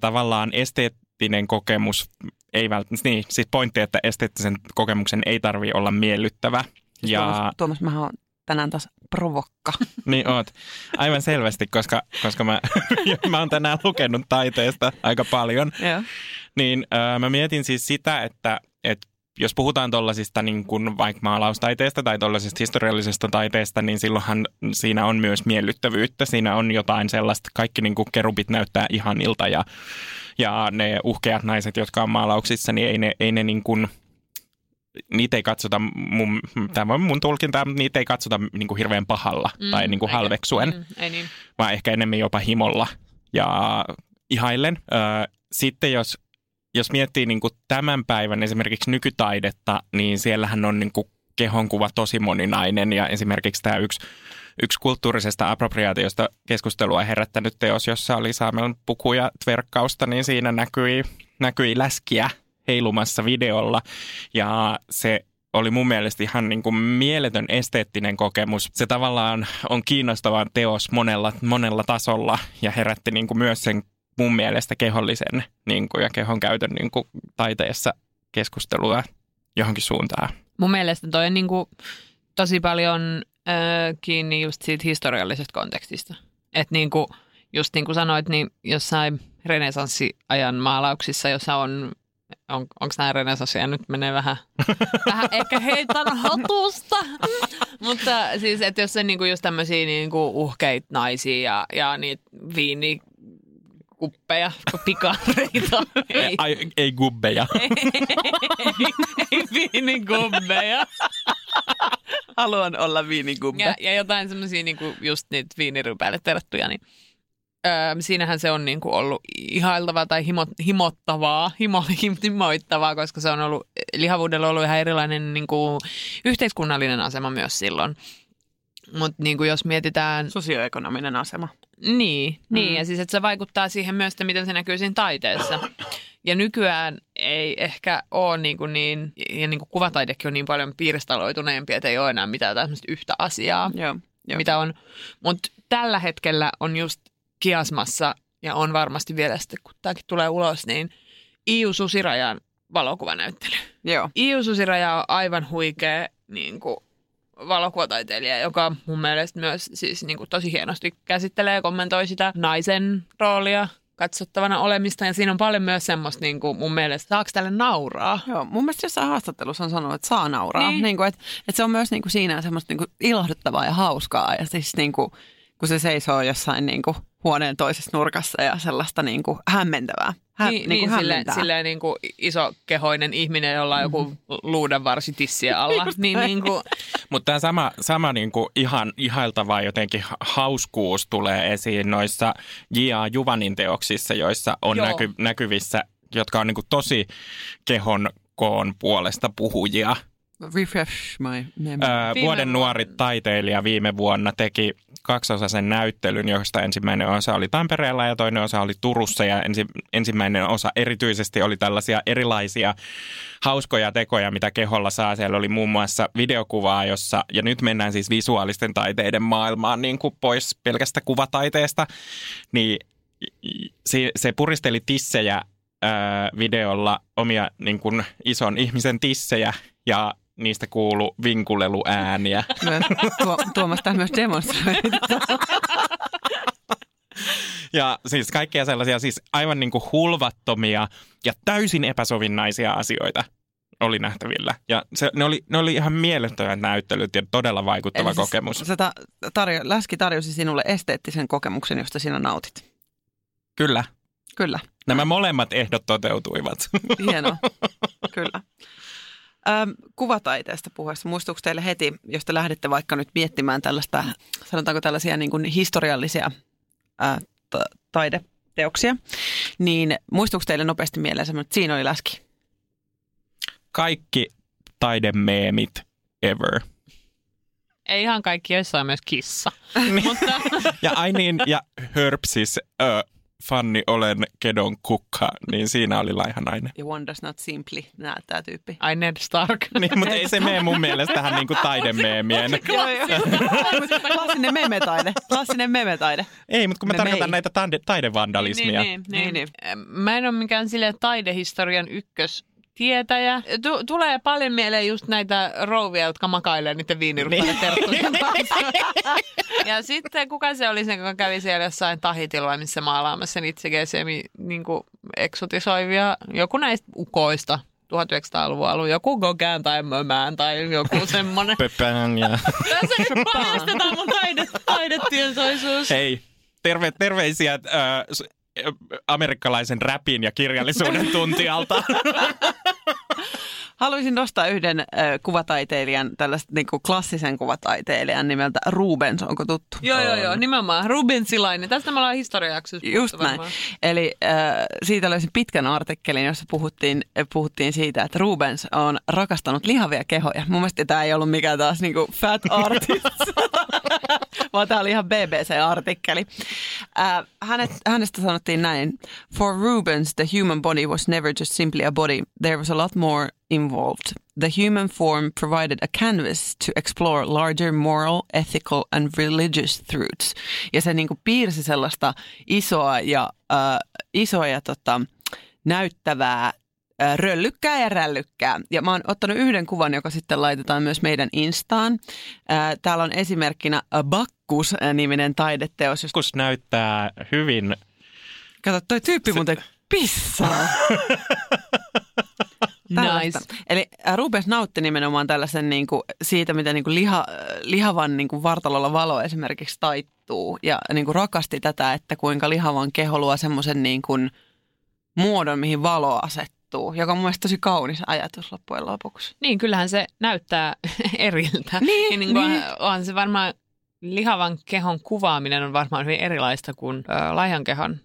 tavallaan esteettinen kokemus ei välttämättä, niin siis pointti, että esteettisen kokemuksen ei tarvitse olla miellyttävä. Ja... Tuomas, mä oon tänään taas provokka. Niin oot. Aivan selvästi, koska mä oon tänään lukenut taiteesta aika paljon. Joo. Niin mä mietin siis sitä, että jos puhutaan tuollaisista niin kuin vaikka maalaustaiteesta tai tuollaisesta historiallisesta taiteesta, niin silloinhan siinä on myös miellyttävyyttä. Siinä on jotain sellaista, kaikki niin kuin kerubit näyttää ihanilta ja ne uhkeat naiset, jotka on maalauksissa, niin ei ne niin kuin... Niitä ei katsota, tämä on mun tulkinta, mutta niitä ei katsota niin kuin hirveän pahalla tai niin kuin halveksuen, niin. Vaan ehkä enemmän jopa himolla ja ihaillen. Sitten jos miettii niin kuin tämän päivän esimerkiksi nykytaidetta, niin siellähän on niin kuin kehonkuva tosi moninainen ja esimerkiksi tämä yksi kulttuurisesta appropriaatiosta keskustelua herättänyt teos, jossa oli Saamen puku ja tverkkausta, niin siinä näkyi läskiä heilumassa videolla ja se oli mun mielestä ihan niin kuin mieletön esteettinen kokemus. Se tavallaan on kiinnostava teos monella tasolla ja herätti niin kuin myös sen mun mielestä kehollisen niin kuin ja kehon käytön niin kuin taiteessa keskustelua johonkin suuntaan. Mun mielestä toi on niin kuin tosi paljon kiinni just siitä historiallisesta kontekstista. Että niin kuin, just niin kuin sanoit, niin jossain renesanssiajan maalauksissa, jossa on... Onko nämä renesasia? Nyt menee vähän ehkä heitän hatusta. Mutta siis, että jos on niinku just tämmöisiä niinku uhkeita naisia ja niitä viinikuppeja, pikareita. Ei gubbeja. Ei viinikubbeja. Haluan olla viinikubbe. Ja jotain semmoisia niinku just niitä viinirypäille terättyjä, niin... Siinähän se on niin kuin ollut ihailtavaa tai himoittavaa, koska se on ollut, lihavuudella on ollut ihan erilainen niin kuin yhteiskunnallinen asema myös silloin. Mutta niin kuin jos mietitään... Sosioekonominen asema. Niin, ja siis että se vaikuttaa siihen myös, että miten se näkyy siinä taiteessa. Ja nykyään ei ehkä ole niin, ja niin kuin kuvataidekin on niin paljon piirstaloituneempi, että ei ole enää mitään tämmöistä yhtä asiaa, joo. mitä on. Mutta tällä hetkellä on just kiasmassa, ja on varmasti vielä sitten, kun tämäkin tulee ulos, niin Iiu Susirajan valokuvanäyttely. Joo. Iiu Susiraja on aivan huikea niin kuin valokuvataiteilija, joka mun mielestä myös siis, niin kuin tosi hienosti käsittelee ja kommentoi sitä naisen roolia katsottavana olemista, ja siinä on paljon myös semmoista niin kuin mun mielestä, saako tälle nauraa? Joo, mun mielestä jossain haastattelussa on sanonut, että saa nauraa, niin kuin, että se on myös niin kuin siinä semmoista niin kuin ilahduttavaa ja hauskaa, ja siis niin kuin, kun se seisoo jossain niin kuin huoneen toisessa nurkassa ja sellaista niin kuin hämmentävää. Silleen niin kuin isokehoinen ihminen, jolla on joku luudanvarsi tissiä alla. Niin, niin kuin. Mutta tämä sama niin kuin ihan ihailtava jotenkin hauskuus tulee esiin noissa Gia Juvanin teoksissa, joissa on näkyvissä, jotka on niin kuin tosi kehon koon puolesta puhujia. Refresh my memory. Vuoden nuori taiteilija viime vuonna teki kaksiosaisen näyttelyn, josta ensimmäinen osa oli Tampereella ja toinen osa oli Turussa. Ja ensimmäinen osa erityisesti oli tällaisia erilaisia hauskoja tekoja, mitä keholla saa. Siellä oli muun muassa videokuvaa, jossa, ja nyt mennään siis visuaalisten taiteiden maailmaan niin kuin pois pelkästä kuvataiteesta, niin se puristeli tissejä videolla, omia niin kuin ison ihmisen tissejä, ja niistä kuuluu vinkuleluääniä. Tuomas tähän myös demonstroidaan. Ja siis kaikkia sellaisia siis aivan niin kuin hulvattomia ja täysin epäsovinnaisia asioita oli nähtävillä. Ja ne oli ihan mielettömät näyttelyt ja todella vaikuttava kokemus. Siis, Läski tarjosi sinulle esteettisen kokemuksen, josta sinä nautit. Kyllä. Nämä molemmat ehdot toteutuivat. Hienoa, kyllä. Kuvataiteesta puheessa. Muistuuko teille heti, jos te lähdette vaikka nyt miettimään tällaista, sanotaanko tällaisia niin kuin historiallisia taideteoksia, niin muistuuko teille nopeasti mieleen semmoinen, että siinä oli Läski? Kaikki taidemeemit ever. Ei ihan kaikki, joissa on myös kissa. Ja ai niin, ja Hörpsis, Fanni, olen kedon kukka, niin siinä oli laihanainen. Ja one does not simply, tämä tyyppi. Ai Ned Stark. Niin, mutta ei se mene mun mielestä tähän niinku taidemeemien. Klassinen memetaide. Ei, mutta kun mä tarkoitan näitä taidevandalismia. Niin. Mä en ole mikään silleen taidehistorian ykköstietäjä. Tulee paljon mieleen just näitä rouvia, jotka makailee niiden viiniruppaiden terkkujen kanssa. Ja sitten kuka se oli sen, kun kävi siellä jossain Tahitilla, missä maalaamassa itsekeisemi niin kuin eksotisoivia, joku näistä ukoista 1900-luvun alun, joku Gauguin tai Mömään tai joku semmoinen. Pöpään ja... Tässä nyt paljastetaan mun taidetietoisuus. Hei, terveisiä amerikkalaisen räpin ja kirjallisuuden tuntijalta. Haluaisin nostaa yhden kuvataiteilijan, tällaista niin kuin klassisen kuvataiteilijan nimeltä Rubens, onko tuttu? Joo, nimenomaan. Rubensilainen. Tästä me ollaan historiajaksossa puhuttu. Just näin. Varmaan. Eli siitä löysin pitkän artikkelin, jossa puhuttiin siitä, että Rubens on rakastanut lihavia kehoja. Mun mielestä tämä ei ollut mikään taas niin kuin fat artist, vaan tämä oli ihan BBC-artikkeli. Hänestä sanottiin näin. For Rubens, the human body was never just simply a body. There was a lot more involved. The human form provided a canvas to explore larger moral, ethical and religious truths. Ja se niinku piirsi sellaista isoa ja näyttävää röllykkää ja rällykkää. Ja mä oon ottanut yhden kuvan, joka sitten laitetaan myös meidän Instaan. Täällä on esimerkkinä Bakkus-niminen taideteos. Bakkus näyttää hyvin... Kato, toi tyyppi muuten pissaa. Nice. Eli Rubens nautti nimenomaan tällaisen niin kuin, siitä, miten niin kuin lihavan niin kuin vartalolla valo esimerkiksi taittuu. Ja niin kuin rakasti tätä, että kuinka lihavan keho luo semmoisen niin kuin muodon, mihin valo asettuu, joka on mun mielestä tosi kaunis ajatus loppujen lopuksi. Niin, kyllähän se näyttää eriltä. Niin. On se varmaan, lihavan kehon kuvaaminen on varmaan hyvin erilaista kuin laihan kehon.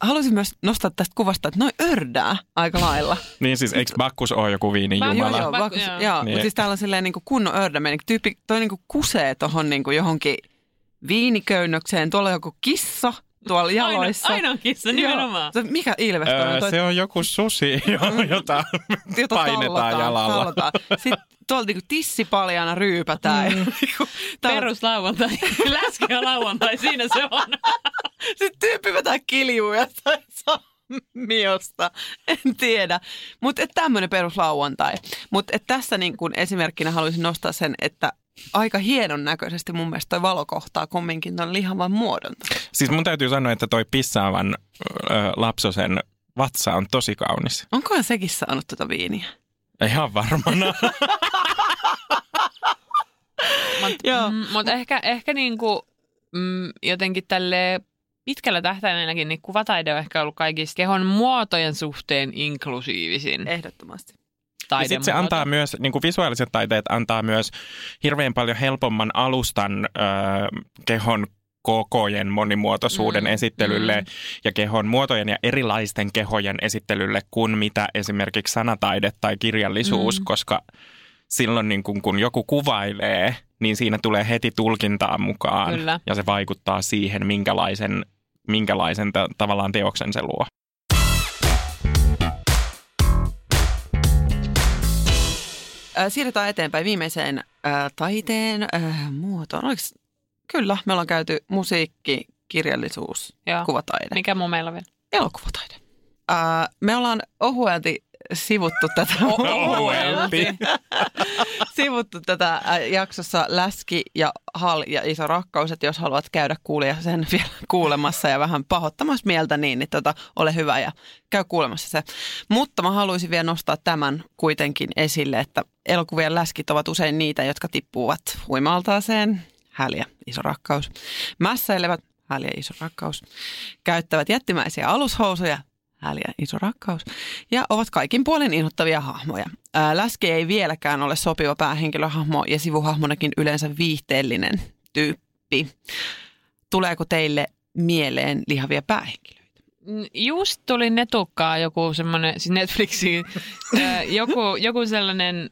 Haluaisin myös nostaa tästä kuvasta, että noi ördää aika lailla. Niin siis, eikö Bakkus ole joku viinijumala? Joo, Bakkus, joo. Niin. Mutta siis täällä on silleen niin kuin kunnon ördä. Tyyppi, toi niin kuin kusee tohon niin kuin johonkin viiniköynnökseen. Tuolla on joku kissa tuolla jaloissa. Aina on kissa, nimenomaan. Joo. Mikä ilves toi? Se on joku susi, jota painetaan jalalla. Tallataan. Sitten tuolla niinku tissipaljana ryypätään. Peruslauantai. Läski ja lauantai, siinä se on. Sitten tyyppi vetää kiljuu jostain sammiosta. En tiedä. Mutta tämmöinen peruslauantai. Mutta tässä niinku esimerkkinä haluaisin nostaa sen, että aika hienon näköisesti mun mielestä toi valo kohtaa kumminkin ton lihavan muodon. Siis mun täytyy sanoa, että toi pissaavan lapsosen vatsa on tosi kaunis. Onkohan sekin saanut tota viiniä? Ihan varmana. Mutta ehkä niinku, jotenkin tälleen pitkällä tähtäimelläkin niin kuvataide on ehkä ollut kaikista kehon muotojen suhteen inklusiivisin. Ehdottomasti. Ja sitten se antaa myös, niin kuin visuaaliset taiteet antaa myös hirveän paljon helpomman alustan kehon kokojen monimuotoisuuden esittelylle ja kehon muotojen ja erilaisten kehojen esittelylle kuin mitä esimerkiksi sanataide tai kirjallisuus, koska silloin niin kun joku kuvailee, niin siinä tulee heti tulkintaa mukaan. Kyllä. Ja se vaikuttaa siihen, minkälaisen tavallaan teoksen se luo. Siirrytään eteenpäin viimeiseen taiteen muotoon. Oliko? Kyllä, me ollaan käyty musiikki, kirjallisuus, joo, kuvataide. Mikä muu meillä on vielä? Elokuvataide. Me ollaan ohuelti sivuttu tätä. Sivuttu tätä jaksossa Läski ja Hal ja Iso rakkaus, että jos haluat käydä sen vielä kuulemassa ja vähän pahoittamassa mieltä, niin ole hyvä ja käy kuulemassa se. Mutta mä haluaisin vielä nostaa tämän kuitenkin esille, että elokuvien läskit ovat usein niitä, jotka tippuvat huima-altaaseen. Häl ja iso rakkaus. Mässäilevät, häl ja iso rakkaus. Käyttävät jättimäisiä alushousuja, häl ja iso rakkaus. Ja ovat kaikin puolin inhottavia hahmoja. Läski ei vieläkään ole sopiva päähenkilöhahmo ja sivuhahmonakin yleensä viihteellinen tyyppi. Tuleeko teille mieleen lihavia päähenkilöitä? Just tuli netukkaa joku semmoinen, siis Netflixiin, joku sellainen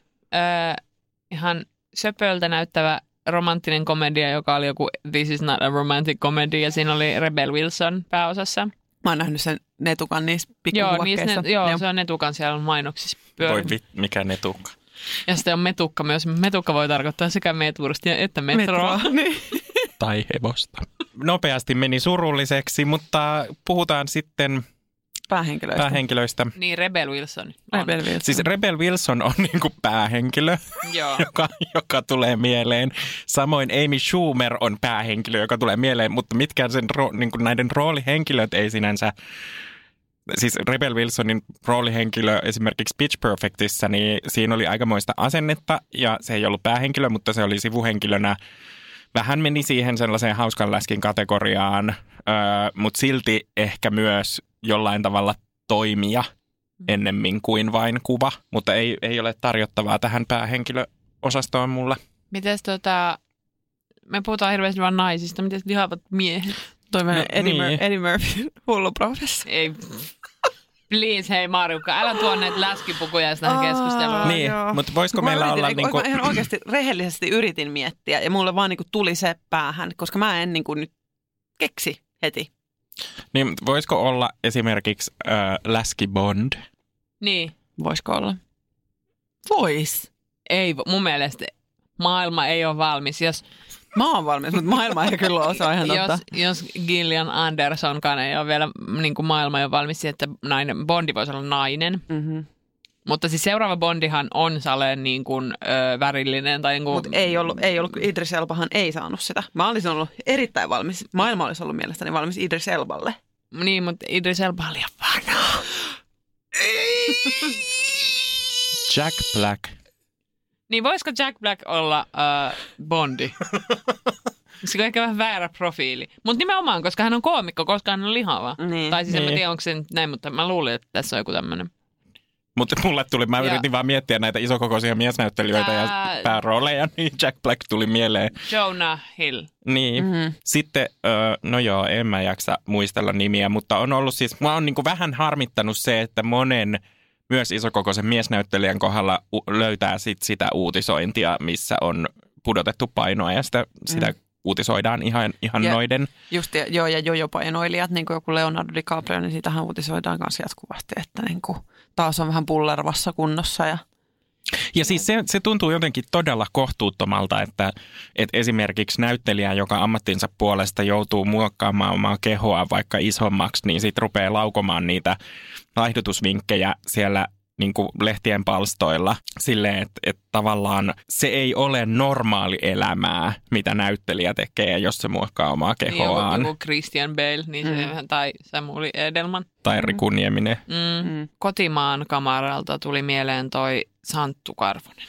ihan söpöltä näyttävä romanttinen komedia, joka oli joku This is not a romantic comedy, ja siinä oli Rebel Wilson pääosassa. Mä oon nähnyt sen netukan niissä pikkukuvakkeissa. Joo, se on netukan siellä mainoksissa pyörinyt. Voi mikä netukka. Ja sitten on metukka myös. Metukka voi tarkoittaa sekä meetwurstia että metroa. Niin. Tai hevosta. Nopeasti meni surulliseksi, mutta puhutaan sitten päähenkilöistä. Niin, Rebel Wilson. Siis Rebel Wilson on niinku päähenkilö, joka tulee mieleen. Samoin Amy Schumer on päähenkilö, joka tulee mieleen, mutta mitkään sen niinku näiden roolihenkilöt ei sinänsä... Siis Rebel Wilsonin roolihenkilö esimerkiksi Pitch Perfectissä, niin siinä oli aikamoista asennetta ja se ei ollut päähenkilö, mutta se oli sivuhenkilönä. Vähän meni siihen sellaiseen hauskan läskin kategoriaan, mutta silti ehkä myös jollain tavalla toimija ennemmin kuin vain kuva, mutta ei ole tarjottavaa tähän päähenkilöosastoon mulle. Mites me puhutaan hirveästi vaan naisista, mites lihavat miehet? Eddie Murphy, hullu professori. Ei, please, hei Marjukka, älä tuo näitä läskipukuja ja sitä keskustelua. Niin, mutta voisiko meillä olla niinku... Mä ihan oikeasti rehellisesti yritin miettiä ja mulle vaan niinku tuli se päähän, koska mä en niinku nyt keksi heti. Niin, voisiko olla esimerkiksi Läski Bond? Niin. Voisiko olla? Vois. Ei, mun mielestä maailma ei ole valmis. Mä oon valmis, mutta maailma ei kyllä osaa ihan totta. Jos Gillian Andersonkaan ei ole vielä, niin kuin maailma ei ole valmis, että Bondi voisi olla nainen. Mm-hmm. Mutta siis seuraava Bondihan on saleen niin kuin värillinen. Tai niin kuin... Mutta ei ollut, kun Idris Elbahan ei saanut sitä. Mä olisin ollut erittäin valmis, maailma olisi ollut mielestäni valmis Idris Elballe. Niin, mutta Idris Elba on liian vanha. Jack Black. Niin, voisiko Jack Black olla Bondi? Se on ehkä vähän väärä profiili. Mutta nimenomaan, koska hän on koomikko, koska hän on lihava. Niin. Tai siis en tiedä, onko se nyt näin, mutta mä luulin, että tässä on joku tämmöinen. Mutta mulle tuli, mä yritin vaan miettiä näitä isokokoisia miesnäyttelijöitä ja päärooleja, niin Jack Black tuli mieleen. Jonah Hill. Niin. Mm-hmm. Sitten, no joo, en mä jaksa muistella nimiä, mutta on ollut siis, mä oon niinku vähän harmittanut se, että monen myös isokokoisen miesnäyttelijän kohdalla löytää sitä uutisointia, missä on pudotettu painoa ja sitä uutisoidaan ihan ja, noiden. Just, joo, ja jojopainoilijat, niin kuin joku Leonardo DiCaprio, niin sitähän uutisoidaan myös jatkuvasti, että niin kuin taas on vähän pullervassa kunnossa. Ja siis se tuntuu jotenkin todella kohtuuttomalta, että esimerkiksi näyttelijä, joka ammattinsa puolesta joutuu muokkaamaan omaa kehoa vaikka isommaksi, niin sitten rupeaa laukomaan niitä laihdutusvinkkejä siellä niin kuin lehtien palstoilla silleen, että tavallaan se ei ole normaali elämää, mitä näyttelijä tekee, jos se muokkaa omaa kehoaan. Niin, joku Christian Bale, niin se vähän, tai Samuli Edelman. Tai Riku Nieminen. Kotimaan kamaralta tuli mieleen toi Santtu Karvonen.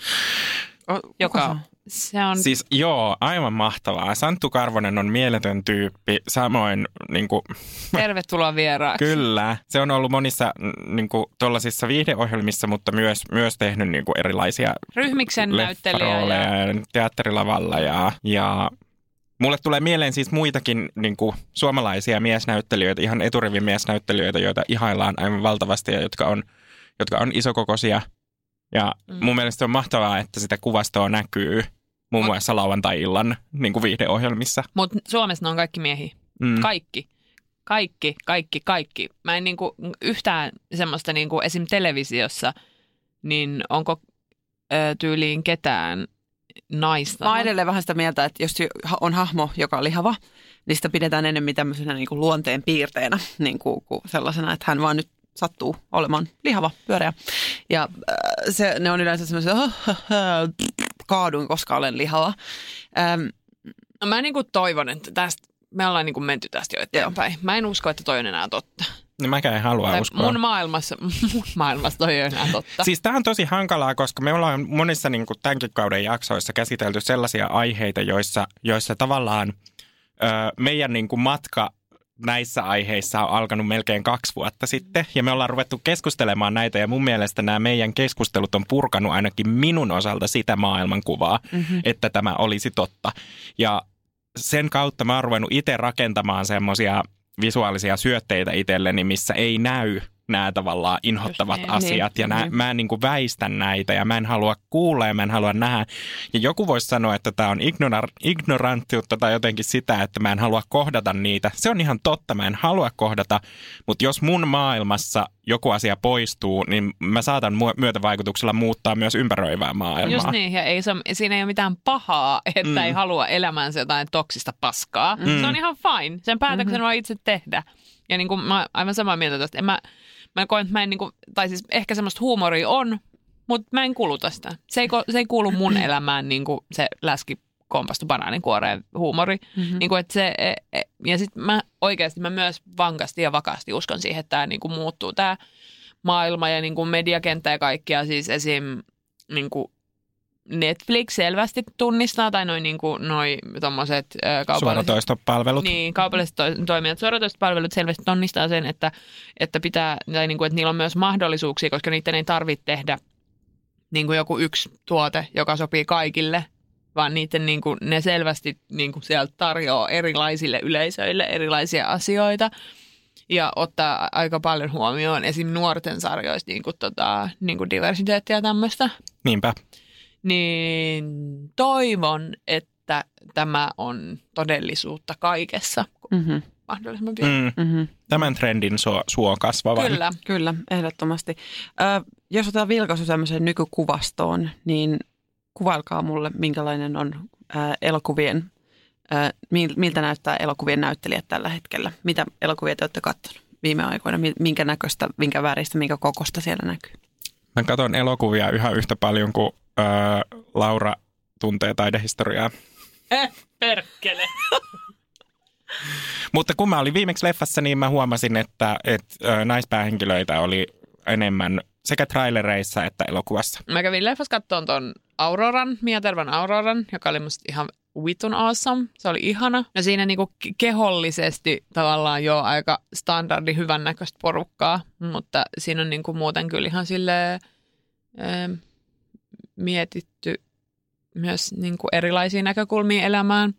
Se on... Siis joo, aivan mahtavaa. Santtu Karvonen on mieletön tyyppi, samoin niinku... Tervetuloa vieraaksi. Kyllä. Se on ollut monissa niinku tollasissa viihdeohjelmissa, mutta myös tehnyt niinku erilaisia ryhmiksen näyttelijää ja teatterilavalla ja mulle tulee mieleen siis muitakin niinku suomalaisia miesnäyttelijöitä, ihan eturivin miesnäyttelijöitä, joita ihaillaan aivan valtavasti ja jotka on isokokoisia. Ja mun mielestä on mahtavaa, että sitä kuvastoa näkyy. Muun muassa lauantai-illan niin kuin viihdeohjelmissa. Mutta Suomessa ne on kaikki miehiä. Kaikki. Mä en niin kuin yhtään semmoista niin kuin esim. Televisiossa, niin onko tyyliin ketään naista? Mä edelleen vähän sitä mieltä, että jos on hahmo, joka on lihava, niin sitä pidetään enemmän tämmöisenä niin kuin luonteen piirteenä niin kuin sellaisena, että hän vaan nyt sattuu olemaan lihava, pyöreä. Ja ne on yleensä semmoisia, kaaduin, koska olen lihava. No mä niinku toivon, että tästä, me ollaan niinku menty tästä jo eteenpäin. Joo. Mä en usko, että toi on enää totta. No mäkään en halua uskoa. Mun maailmassa toi on enää totta. Siis tää on tosi hankalaa, koska me ollaan monissa niinku tämänkin kauden jaksoissa käsitelty sellaisia aiheita, joissa tavallaan meidän niinku matka näissä aiheissa on alkanut melkein 2 vuotta sitten, ja me ollaan ruvettu keskustelemaan näitä, ja mun mielestä nämä meidän keskustelut on purkanut ainakin minun osalta sitä maailmankuvaa, että tämä olisi totta. Ja sen kautta mä oon ruvennut itse rakentamaan semmoisia visuaalisia syötteitä itselleni, missä ei näy nämä tavallaan inhottavat asiat, ja mä niin kuin väistän näitä, ja mä en halua kuulla, ja mä en halua nähdä. Ja joku voisi sanoa, että tämä on ignoranttiutta tai jotenkin sitä, että mä en halua kohdata niitä. Se on ihan totta, mä en halua kohdata, mutta jos mun maailmassa joku asia poistuu, niin mä saatan myötävaikutuksella muuttaa myös ympäröivää maailmaa. Just niin, ja siinä ei ole mitään pahaa, että ei halua elämänsä jotain toksista paskaa. Se on ihan fine, sen päätöksen voi itse tehdä. Ja niin kuin mä aivan samaa mieltä tuosta, mä koen, että mä en niin kuin, tai siis ehkä semmoista huumoria on, mutta mä en kuluta sitä. Se ei kuulu mun elämään niin kuin se läski kompastu banaanikuoreen huumori. Niin kuin, että ja sitten mä oikeasti myös vankasti ja vakaasti uskon siihen, että tämä niin kuin muuttuu tämä maailma ja niin kuin mediakenttä ja kaikkia. Siis esim. Niin kuin Netflix selvästi tunnistaa, tai noin niin kuin noi tommoset suoratoistopalvelut. Niin, kaupalliset toimijat suoratoistopalvelut selvästi tunnistaa sen, että pitää, tai niin kuin, että niillä on myös mahdollisuuksia, koska niiden ei tarvitse tehdä niin kuin joku yksi tuote, joka sopii kaikille, vaan niiden niin kuin, ne selvästi niin kuin sieltä tarjoaa erilaisille yleisöille erilaisia asioita. Ja ottaa aika paljon huomioon esim. Nuorten sarjoissa niin kuin diversiteettiä ja tämmöistä. Niinpä. Niin toivon, että tämä on todellisuutta kaikessa mahdollisimman pian. Tämän trendin suo on kasvava. Kyllä, ehdottomasti. Jos otetaan vilkaisu tämmöiseen nykykuvastoon, niin kuvailkaa mulle, minkälainen on elokuvien, miltä näyttää elokuvien näyttelijät tällä hetkellä. Mitä elokuvia te olette katsoneet viime aikoina? Minkä näköistä, minkä väristä, minkä kokosta siellä näkyy? Mä katson elokuvia yhä yhtä paljon kuin Laura tuntee taidehistoriaa. Perkele. Mutta kun mä olin viimeksi leffassa, niin mä huomasin, että naispäähenkilöitä oli enemmän sekä trailereissa että elokuvassa. Mä kävin leffassa katsomaan ton Auroran, Mietervan Auroran, joka oli musta ihan vitun awesome. Se oli ihana. Ja siinä niinku kehollisesti tavallaan jo aika standardi hyvän näköistä porukkaa, mutta siinä on niinku muuten kyllä ihan silleen... mietitty myös niin kuin erilaisia näkökulmia elämään.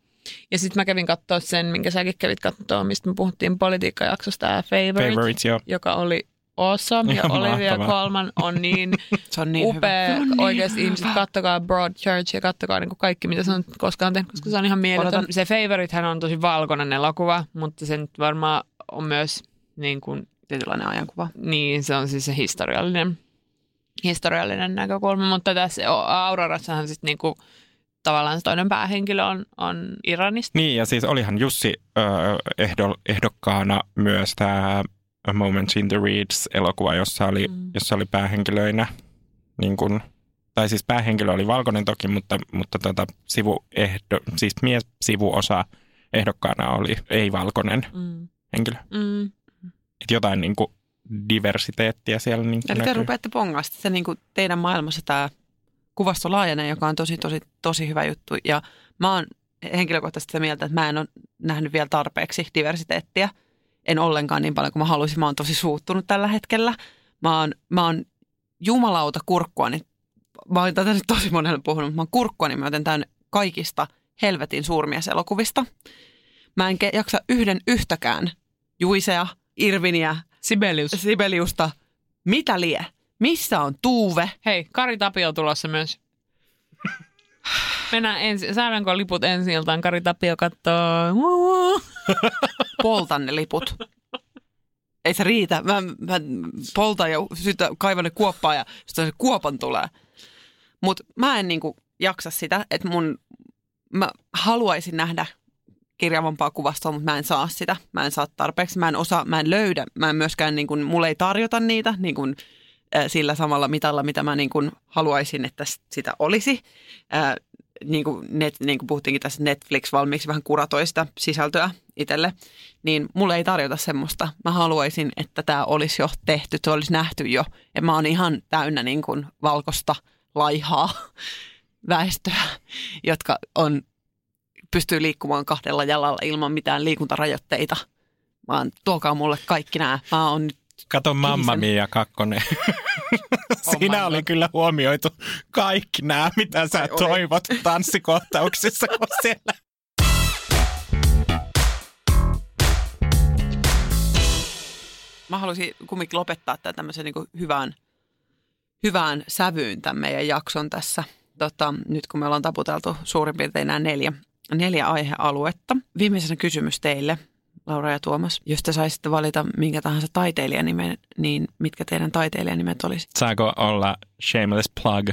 Ja sitten mä kävin katsoa sen, minkä säkin kävit katsoa, mistä me puhuttiin politiikkajaksosta, tämä Favorite, joka oli awesome. Ja Olivia Colman on niin, on niin upea. Hyvä. Oikeasti ihmiset, kattokaa Broadchurch ja kattokaa niin kuin kaikki, mitä se on koskaan tehnyt, koska se on ihan mieletön. Se Favoritehän on tosi valkoinen elokuva, mutta se nyt varmaan on myös niin kuin tietynlainen ajankuva. Niin, se on siis se historiallinen näkökulma, mutta tässä Aurorassahan sitten niinku, tavallaan se toinen päähenkilö on Iranista. Niin, ja siis olihan Jussi ehdokkaana myös tämä A Moment in the Reeds -elokuva, jossa oli päähenkilöinä, niin kuin, tai siis päähenkilö oli valkoinen toki, mutta sivuosa ehdokkaana oli ei-valkoinen henkilö. Mm. Että jotain niin kuin diversiteettiä siellä niin kuin näkyy. Eli te rupeatte pongaa sitten niin kuin teidän maailmassa tämä kuvasto laajenee, joka on tosi hyvä juttu. Ja mä oon henkilökohtaisesti sitä mieltä, että mä en ole nähnyt vielä tarpeeksi diversiteettiä. En ollenkaan niin paljon kuin mä haluaisin. Mä oon tosi suuttunut tällä hetkellä. Mä oon jumalauta kurkkuani. Mä oon tätä nyt tosi monelle puhunut, mutta mä oon kurkkuani. Mä otan tämän kaikista helvetin suurmieselokuvista. Mä en jaksa yhtäkään Juisea, Irviniä, Sibeliusta. Mitä lie? Missä on Tuuve? Hei, Kari Tapio tulossa myös. Mennään ensin, saadaanko liput ensi iltaan? Kari Tapio kattoo. Poltan ne liput. Ei se riitä. Mä poltan ja kaivan ne kuoppaa ja sitten se kuopan tulee. Mutta mä en niinku jaksa sitä, että mä haluaisin nähdä kirjavampaa kuvastoa, mutta mä en saa sitä. Mä en saa tarpeeksi. Mä en osaa, mä en löydä. Mä en myöskään, niinku, mulle ei tarjota niitä niinku, sillä samalla mitalla, mitä mä niinku haluaisin, että sitä olisi. Niin kuin puhuttiinkin tässä, Netflix valmiiksi vähän kuratoista sisältöä itselle, niin mulle ei tarjota semmoista. Mä haluaisin, että tämä olisi jo tehty, se olisi nähty jo. Ja mä oon ihan täynnä niin kuin valkoista, laihaa väestöä, jotka pystyy liikkumaan kahdella jalalla ilman mitään liikuntarajoitteita. Vaan tuokaa mulle kaikki nämä. Mä oon nyt kato Mamma Mia 2. Siinä oli kyllä huomioitu kaikki nämä, mitä sä toivot tanssikohtauksissa, kun siellä. Mä haluaisin kumminkin lopettaa tämän tämmöisen niin kuin hyvään sävyyn tämän meidän jakson tässä. Nyt kun me ollaan taputeltu suurin piirtein nämä neljä aihealuetta. Viimeisenä kysymys teille, Laura ja Tuomas. Jos te saisitte valita minkä tahansa taiteilijanimen, niin mitkä teidän taiteilijanimet olisi? Saako olla shameless plug?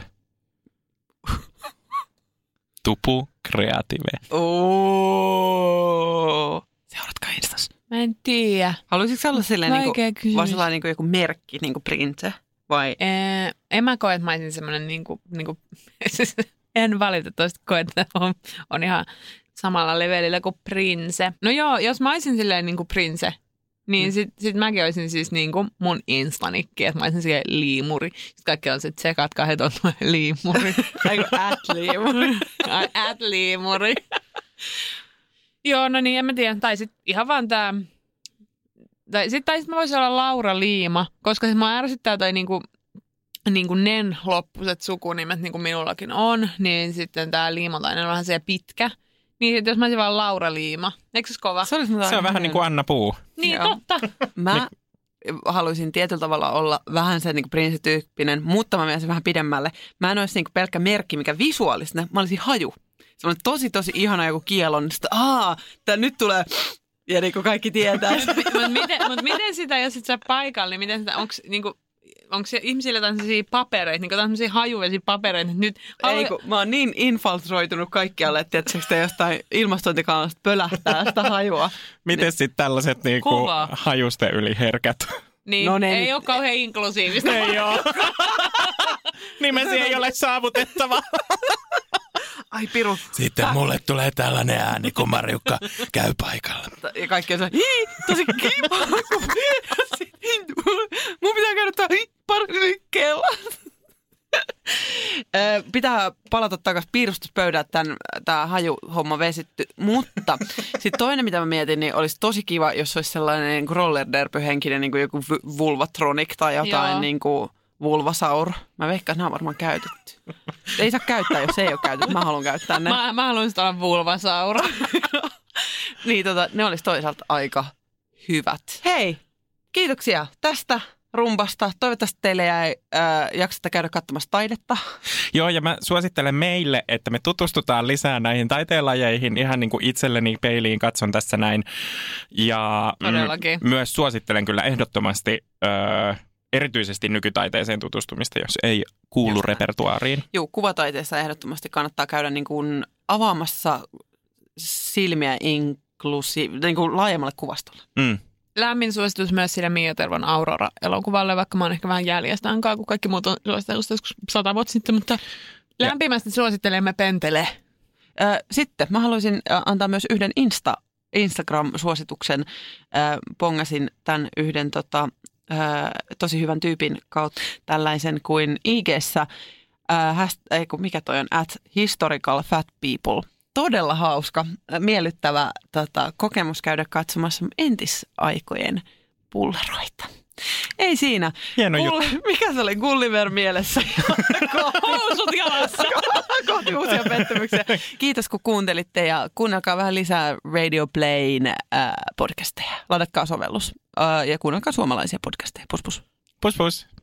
Tupu Kreative. Ooo. Seuratko Instassa? Mä en tiedä. Haluaisitko olla sellainen niinku joku merkki, niinku Prince? Vai? En mä koe, että mä olisin semmoinen niinku en valitettavasti koe, että on ihan samalla levelillä kuin Prince. No joo, jos mä olisin silleen niin kuin Prince, niin sit mäkin olisin siis niin kuin mun instanikki, että mä olisin silleen liimuri. Sitten kaikki on se tsekat kahdet on liimuri. At liimuri. Joo, no niin, en mä tiedä. Tai sit ihan vaan tää. Tai sit mä voisin olla Laura Liima, koska siis mä ärsyttää toi niin kuin nen loppuset sukunimet, niin kuin minullakin on, niin sitten tää liimatainen on vähän se pitkä. Niin, että jos mä olisin vaan Laura Liima. Eikö se kova? Se on vähän niin kuin Anna Puu. Niin, joo. Totta. Mä haluaisin tietyllä tavalla olla vähän se niin kuin prinsityyppinen, mutta mä menisin vähän pidemmälle. Mä en olisi niin kuin pelkkä merkki, mikä visuaalista. Mä olisin haju. Se on tosi ihana joku kielon. Sitten, tää nyt tulee. Ja niin kuin kaikki tietää. Mut miten sitä, jos et sä paikalla, niin miten sitä, onko ihmisillä jotain sellaisia papereita, niin jotain sellaisia hajuvesipapereita, että nyt mä oon niin infiltroitunut kaikkialle, että tietysti jostain ilmastointikaalasta pölähtää sitä hajua. Miten sitten tällaiset niinku hajusten yliherkät? Niin, no ei ole kauhean inklusiivista. Ei ole. Nimesi ei ole saavutettava. Ai piru. Sitten mulle tulee tällainen ääni, kun Marjukka käy paikalla. Ja kaikki on sellainen, tosi kiva. Mun pitää käydä parkkikkeella. Pitää palata takaisin piirustuspöydään, tämä hajuhomma vesitty. Mutta sitten toinen, mitä mä mietin, niin olisi tosi kiva, jos olisi sellainen niin kuin rollerderby-henkinen, niin kuin joku Vulvatronic tai jotain niinku Vulvasaur. Mä veikkaan, että nämä on varmaan käytetty. Ei saa käyttää, jos ei ole käytetty. Mä haluan käyttää ne. Mä haluan sitä olla Vulvasaur. Niin, ne olisi toisaalta aika hyvät. Hei, kiitoksia tästä rumbasta. Toivottavasti teille jäi jaksatta käydä katsomassa taidetta. Joo, ja mä suosittelen meille, että me tutustutaan lisää näihin taiteenlajeihin. Ihan niin kuin itselleni peiliin katson tässä näin. Ja myös suosittelen kyllä ehdottomasti erityisesti nykytaiteeseen tutustumista, jos ei kuulu repertuaariin. Joo, kuvataiteessa ehdottomasti kannattaa käydä niin kuin avaamassa silmiä niin kuin laajemmalle kuvastolle. Mm. Lämmin suositus myös sille Miia Tervon Aurora-elokuvalle, vaikka mä oon ehkä vähän jäljestä ankaa, kun kaikki muut on suositellut joskus 100 vuotta sitten, mutta lämpimästi suosittelemme Pentele. Sitten mä haluaisin antaa myös yhden Instagram-suosituksen. Pongasin tämän yhden tosi hyvän tyypin kautta tällaisen kuin IG:ssä. Mikä toi on? @historicalfatpeople. Todella hauska, miellyttävä kokemus käydä katsomassa entisaikojen pulleroita. Ei siinä. Hieno juttu. Mikä se oli? Gulliver mielessä. Housut jalassa. Kohti uusia pettymyksiä. Kiitos kun kuuntelitte ja kuunnelkaa vähän lisää Radio Playn podcasteja. Ladatkaa sovellus ja kuunnelkaa suomalaisia podcasteja. Pus pus. Pus pus.